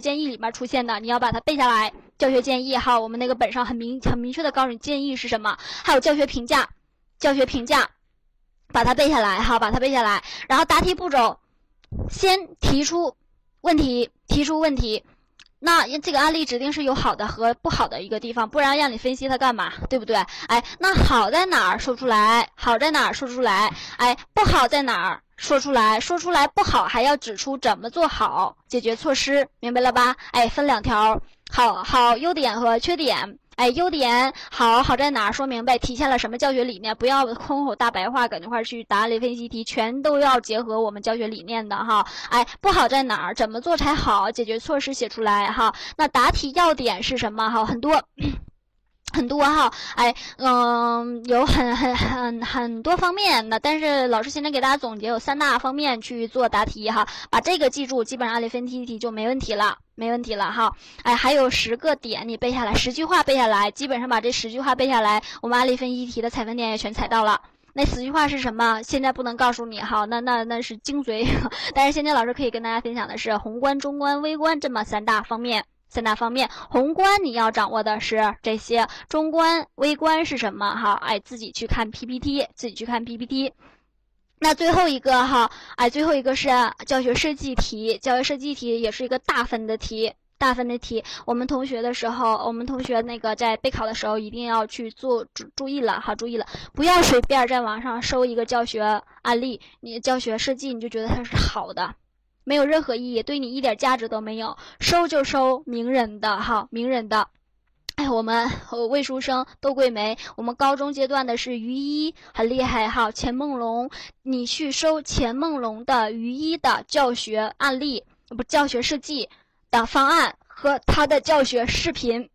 建议里面出现的，你要把它背下来。教学建议哈，我们那个本上很明确的告诉你建议是什么。还有教学评价把它背下来哈，把它背下来。然后答题步骤，先提出问题。那这个案例指定是有好的和不好的一个地方，不然让你分析它干嘛，对不对？哎，那好在哪儿说出来，好在哪儿说出来，哎，不好在哪儿说出来，说出来不好还要指出怎么做好，解决措施，明白了吧？哎，分2条，好优点和缺点。哎，优点好在哪儿说明白，体现了什么教学理念，不要空口大白话，赶快去答案类分析题，全都要结合我们教学理念的哈。哎，不好在哪儿，怎么做才好，解决措施写出来哈。那答题要点是什么哈？很多哈，哎，有很多方面的，但是老师现在给大家总结有3大方面去做答题哈，把这个记住，基本上案例分析题就没问题了哈。哎，还有10个点你背下来，10句话背下来，基本上把这10句话背下来，我们案例分析题的采分点也全采到了。那10句话是什么？现在不能告诉你哈，那是精髓，但是现在老师可以跟大家分享的是宏观、中观、微观这么3大方面，宏观你要掌握的是这些，中观、微观是什么哈？哎，自己去看 PPT。那最后一个哈，哎，最后一个是教学设计题也是一个大分的题。我们同学那个在备考的时候一定要去做注意了，不要随便在网上搜一个教学案例，你教学设计你就觉得它是好的。没有任何意义，对你一点价值都没有，收就收名人的。哎，我们魏书生、窦桂梅，我们高中阶段的是于一，很厉害哈，钱梦龙，你去收钱梦龙的、于一的教学案例，教学设计的方案和他的教学视频，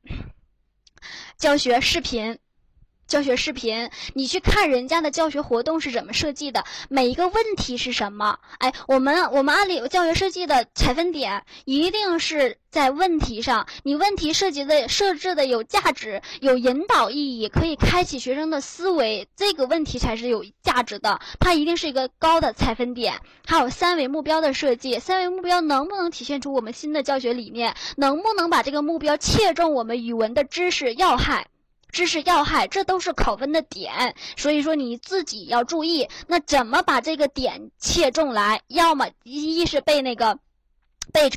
你去看人家的教学活动是怎么设计的，每一个问题是什么？哎，我们案例教学设计的采分点一定是在问题上，你问题设置的有价值、有引导意义，可以开启学生的思维，这个问题才是有价值的，它一定是一个高的采分点。还有三维目标的设计，三维目标能不能体现出我们新的教学理念？能不能把这个目标切中我们语文的知识要害，这都是考分的点，所以说你自己要注意，那怎么把这个点切中来？要么一是背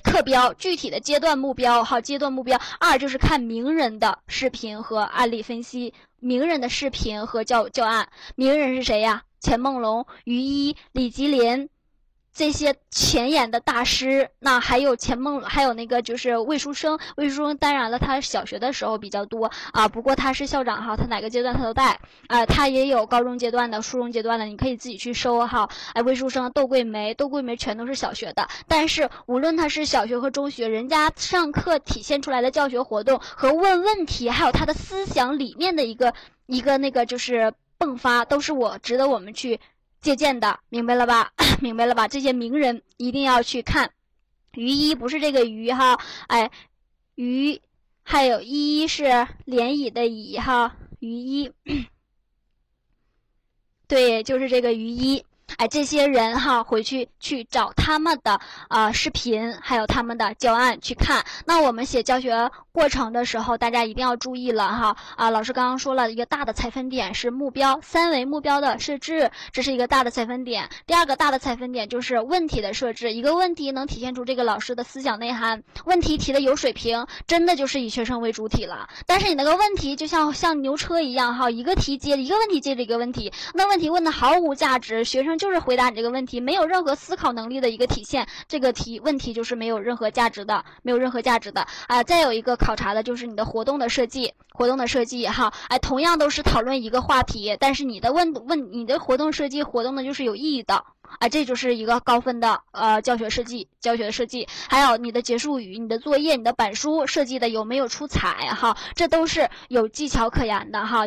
课标，具体的阶段目标，二就是看名人的视频和案例分析，名人的视频和教案，名人是谁呀？钱梦龙、于一、李吉林。这些前沿的大师，那还有那个就是魏书生，当然了，他小学的时候比较多啊，不过他是校长哈，他哪个阶段他都带啊，他也有高中阶段的、初中阶段的，你可以自己去搜哈。哎，魏书生、窦桂梅全都是小学的，但是无论他是小学和中学，人家上课体现出来的教学活动和问题，还有他的思想理念的一个那个就是迸发，都是值得我们去借鉴的，明白了吧？这些名人一定要去看。于一不是这个于哈，哎，于，还有一是连乙的乙哈，于一，对，就是这个于一。这些人哈回去找他们的视频，还有他们的教案去看。那我们写教学过程的时候，大家一定要注意了哈老师刚刚说了一个大的采分点是目标，三维目标的设置，这是一个大的采分点。第二个大的采分点就是问题的设置，一个问题能体现出这个老师的思想内涵，问题提的有水平，真的就是以学生为主体了。但是你那个问题就像牛车一样哈，一个题接一个问题接着一个问题，那问题问的毫无价值，学生就是回答你这个问题，没有任何思考能力的一个体现，这个问题就是没有任何价值的，再有一个考察的就是你的活动的设计，哈，同样都是讨论一个话题，但是你的你的活动设计活动呢就是有意义的。这就是一个高分的教学设计，还有你的结束语、你的作业、你的板书设计的有没有出彩哈，这都是有技巧可言的哈，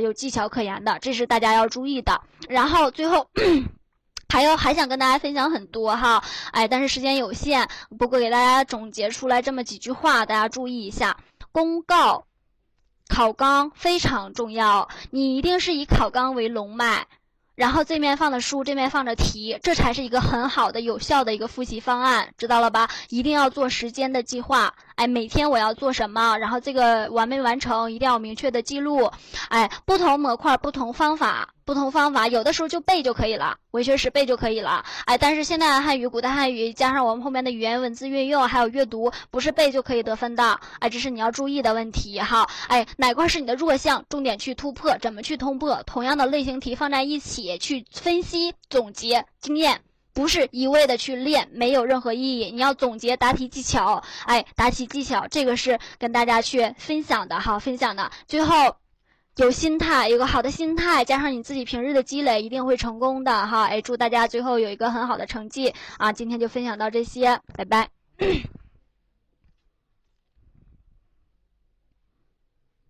这是大家要注意的。然后最后还想跟大家分享很多哈，但是时间有限，不过给大家总结出来这么几句话，大家注意一下。公告、考纲非常重要，你一定是以考纲为龙脉。然后这面放的书，这面放着题，这才是一个很好的有效的一个复习方案，知道了吧？一定要做时间的计划，每天我要做什么，然后这个完没完成一定要明确的记录，不同模块不同方法，有的时候就背就可以了，伪学史背就可以了，但是现代汉语、古代汉语加上我们后面的语言文字运用还有阅读，不是背就可以得分的，这是你要注意的问题哈，哪块是你的弱项，重点去突破，怎么去突破？同样的类型题放在一起去分析、总结经验。不是一味的去练，没有任何意义。你要总结答题技巧，答题技巧这个是跟大家去分享的。最后，有个好的心态，加上你自己平日的积累，一定会成功的哈。祝大家最后有一个很好的成绩啊！今天就分享到这些，拜拜。